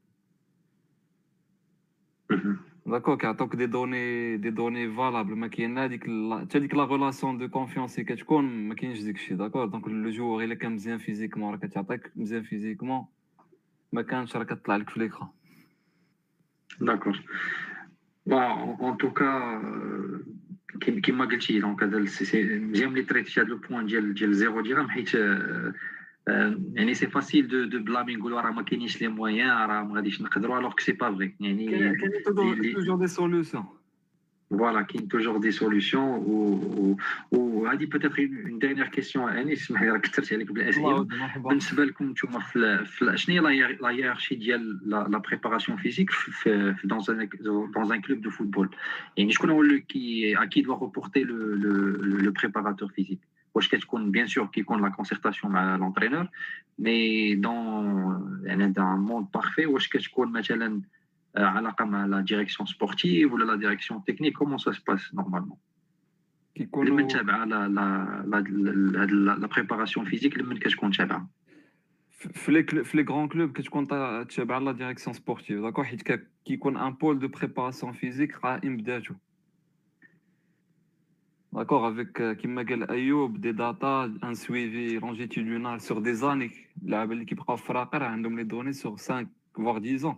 داكور كيعطوك دي دوني دي دوني فالابل ما كاينه هاديك حتى ديك لا غولاسيون دو كونفيونس اللي كتكون ما كاينش داكشي. داكور دونك لو جوور الا كان مزيان فيزيكمون راه كتعطيك مزيان فيزيكمون، ما كانش راه كطلع لك في ليكرا. داكور بون ان توكا كيما قلتي دونك هذا مزيان ملي تريتي هذا لو بوان ديال ديال زيرو درهم حيت يعني سي فاسيل دو دو بلامي نقولوا راه ما كاينينش لي مويان راه ما غاديش نقدروا الوغ كو سي با فري. يعني كاين توجور دي سوليوشن فوالا كاين توجور دي سوليوشن. وهذه بوتيتر اون ديرنيير كيسيون انيس اسمح لي راه كثرت عليك بالاسئله. بالنسبه لكم نتوما في شنو هي لا هيرارشي ديال لا بريباراسيون فيزيك في دون ان دون ان كلوب دو فوتبول؟ يعني شكون هو اللي كي اكيد دو ريبورتي لو لو بريباراتور فيزيك؟ واش كتكون بيان سور كيكون لا كونسيرطاسيون مع لونترينور مي دون يعني دون موند بارفي واش كتكون مثلا علاقه مع لا ديريكسيون سبورتيف ولا لا ديريكسيون تكنيك كومون سا سباس نورمالمون؟ كيكونوا لمن تابعه لا لا هاد لا بريباراسيون فيزيك لمن كتكون تابعه في لي في لي غران كلوب كتكون تابعه لا ديريكسيون سبورتيف. داكور حيت كيكون ان بول دو بريباراسيون فيزيك قائم بداتو. D'accord, avec euh, Kim Magel Ayoub, des data, un suivi longitudinal sur des années. L'équipe Rafraker a les données sur cinq voire dix ans.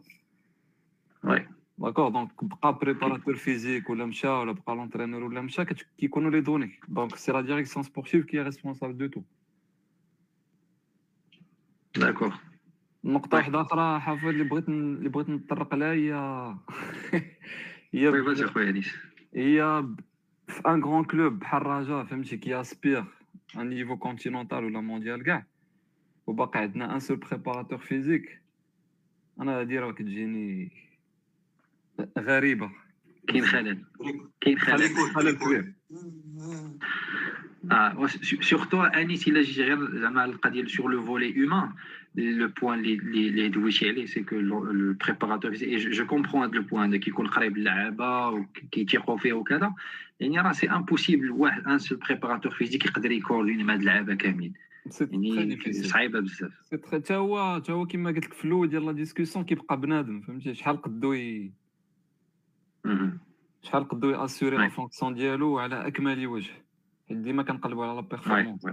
Oui. D'accord, donc, un préparateur physique ou l'Amcha, ou l'entraîneur ou l'Amcha, qui connaît les données. Donc, c'est la direction sportive qui est responsable de tout. D'accord. نقطة واحدة أخرى حافظ اللي بغيت اللي بغيت نتطرق لها هي هي وي فاسي خويا أنيس. هي في ان غران كلوب بحال الرجاء فهمتي كي اسبير ان نيفو كونتينونتال ولا مونديال كاع وباقي عندنا ان سول بريباراتور فيزيك، انا هادي راه كتجيني غريبه. كاين خلل كاين خلل كبير اه سورتو انيس الا جيتي غير زعما القضيه سور لو فولي هومان. Le point les les les c'est que le, le préparateur et je, je comprends le point de qui qu'on crève là-bas ou qui tire au fait ou qu'ada. يعني راه c'est impossible واحد un seul préparateur physique يقدر يكورديني مع اللعابه كامل. يعني صعيبه بزاف. حتى هو حتى هو كما قلت لك في الاول ديال لا ديسكوسيون كيبقى بنادم فهمتي شحال قدو شحال قدو ياسوري لا فونكسيون ديالو على اكمل وجه حيت ديما كنقلبوا على لا بيرفورمانس.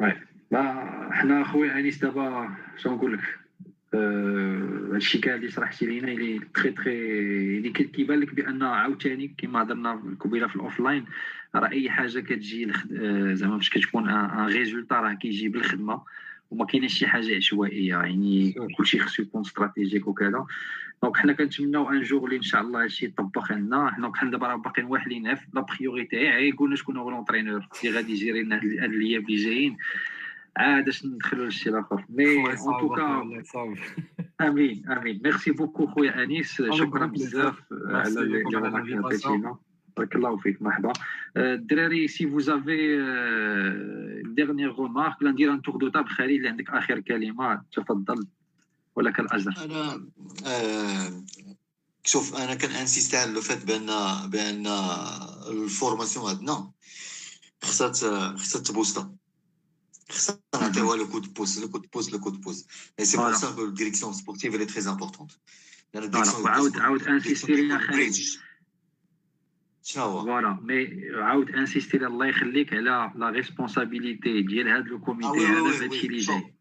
وي حنا خويا انيس دابا شنو نقول لك هادشي كاع اللي شرحتي لينا اللي تري تري اللي كيبان لك بان عاوتاني كما هضرنا قبيله في الاوفلاين، راه اي حاجه كتجي زعما باش كتكون ان ريزولتا راه كيجي بالخدمه وما كاينش شي حاجه عشوائيه، يعني كلشي خصو يكون استراتيجيك وكذا. دونك حنا كنتمناو ان جور اللي ان شاء الله هادشي يطبق عندنا. حنا حنا دابا راه باقيين واحدين في لا بريوريتي، عيقولنا شكون هو لونترينور اللي غادي يجيري لنا هاد الايام اللي جايين عاد باش ندخلوا لشي لاخر. مي ان توكا امين امين. ميرسي بوكو خويا انيس، شكرا بزاف على الانفيتاسيون، بارك الله فيك، مرحبا. الدراري سي فو زافي ديرنيير غومارك، ندير ان تور دو طاب. خليل اللي عندك اخر كلمه تفضل ولك الاجر. انا شوف انا كنانسيست على لو فات بان بان الفورماسيون عندنا خصها خصها تبوسطها، خصنا نعطيوها لو كو دو بوس لو كو دو بوس لو كو دو بوس. اي سي بور سا الديريكسيون سبورتيف اللي تري امبورطونت. عاود عاود انسيستي على خليل، شنو هو فوالا مي عاود انسيستي الله يخليك على لا ريسبونسابيلتي ديال هذا لو كوميتي هذا في هادشي اللي جاي.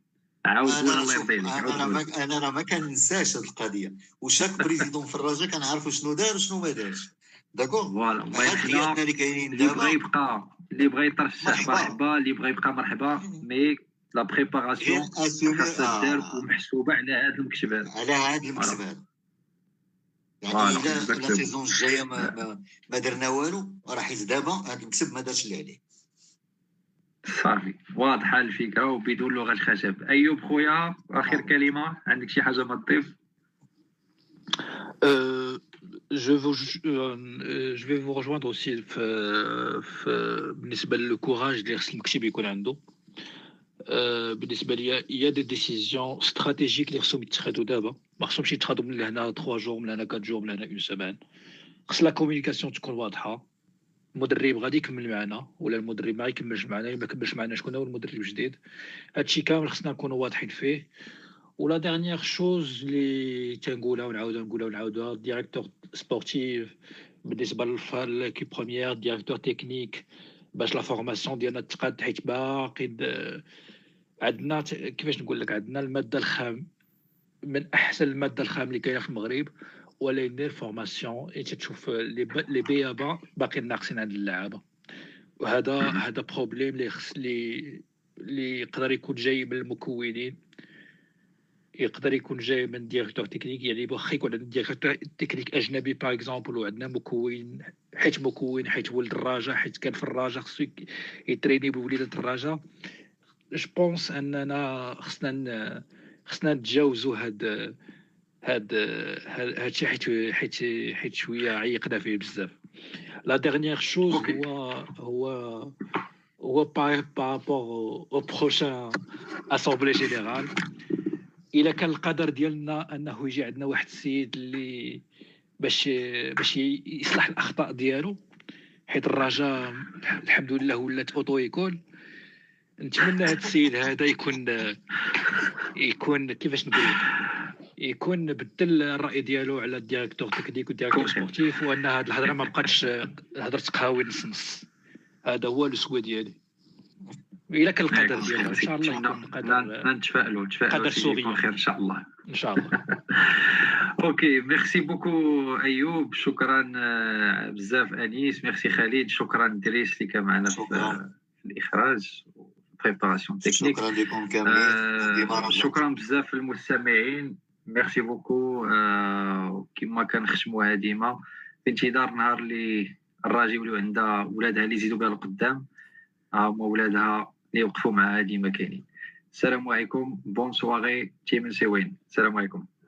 عاود قول الله يرضي عليك، انا راه ما كننساش هذه القضيه، وشاك بريزيدون في الرجاء كنعرفوا شنو دار وشنو ما دارش. داكور فوالا حنا اللي كاينين دابا اللي بغى يبقى اللي بغى يطرشح مرحبا، اللي بغى يبقى مرحبا. مي لا بريباراسيون خاصها دار ومحسوبه على هذا المكتب هذا على هذا المكتب هذا. يعني اذا لا سيزون الجايه ما ما درنا والو، راه حيت دابا هذا المكتب ما دارش اللي عليه. صافي واضحه الفكره وبدون لغه الخشب. ايوب خويا اخر كلمه، عندك شي حاجه ما تضيف؟ أه Je, vous, euh, je vais vous rejoindre aussi بالنسبة للكوراج اللي خص المكتب يكون عنده. بالنسبة ليا هي دي ديسيزيون استراتيجيك اللي خصهم يتخادو دابا، ما خصهمش يتخادو من لهنا ثلاثة جور، من لهنا أربعة جور، من لهنا أون سيمان. خص لا كوميونيكاسيون تكون واضحة. المدرب غادي يكمل معنا ولا المدرب ما يكملش معنا، ما كملش معنا شكون هو المدرب الجديد. هادشي كامل خصنا نكونوا واضحين فيه. ولا ديرنيير شوز اللي تنقولها ونعاودها نقولها ونعاودها، ديريكتور سبورتيف بالنسبه للكيب بروميير، ديريكتور تكنيك، باش لا فورماسيون ديالنا تقاد، حيت باقي عندنا كيفاش نقول لك عندنا الماده الخام من احسن الماده الخام اللي كاينه في المغرب، ولكن الفورماسيون اي تشوف لي بي ابا باقي ناقصين عند اللعابه. وهذا هذا بروبليم اللي خص اللي اللي يقدر يكون جاي من المكونين، يقدر يكون جاي من ديريكتور تكنيك. يعني واخا يكون عندنا ديريكتور تكنيك اجنبي باغ اكزومبل وعندنا مكون، حيت مكون حيت ولد الراجا، حيت كان في الراجا خصو يتريني بوليدات الراجا. جو بونس اننا خصنا خصنا نتجاوزوا هاد هاد هادشي حيت حيت حيت شويه عيقنا فيه بزاف. لا ديرنيير شوز هو هو هو باغ بارابور او بروشان اسامبلي جينيرال. إلا كان القدر ديالنا أنه يجي عندنا واحد السيد اللي باش باش يصلح الأخطاء ديالو، حيت الرجاء الحمد لله ولات أوتو يكون. نتمنى هاد السيد هذا يكون يكون كيفاش نقول يكون بدل الرأي ديالو على الديريكتور تكنيك والديريكتور سبورتيف، وأن هاد الهضرة ما بقاتش هضرة قهاوي نص نص. هذا هو الأسوة ديالي. إلا كان القدر ديالنا ان شاء الله يكون القدر، نتفائلوا نتفائلوا يكون خير ان شاء الله ان شاء الله. اوكي ميرسي بوكو ايوب، شكرا بزاف انيس، ميرسي خالد، شكرا دريس اللي كان معنا في الاخراج بريباراسيون تكنيك. شكرا لكم كاملين، شكرا بزاف للمستمعين، ميرسي بوكو. كما كنختموها ديما في انتظار نهار اللي الراجي يوليو عندها ولادها اللي يزيدوا بها القدام، هما ولادها اللي وقفوا معها ديما كاينين. السلام عليكم، بون سواغي تيمن سوين، السلام عليكم.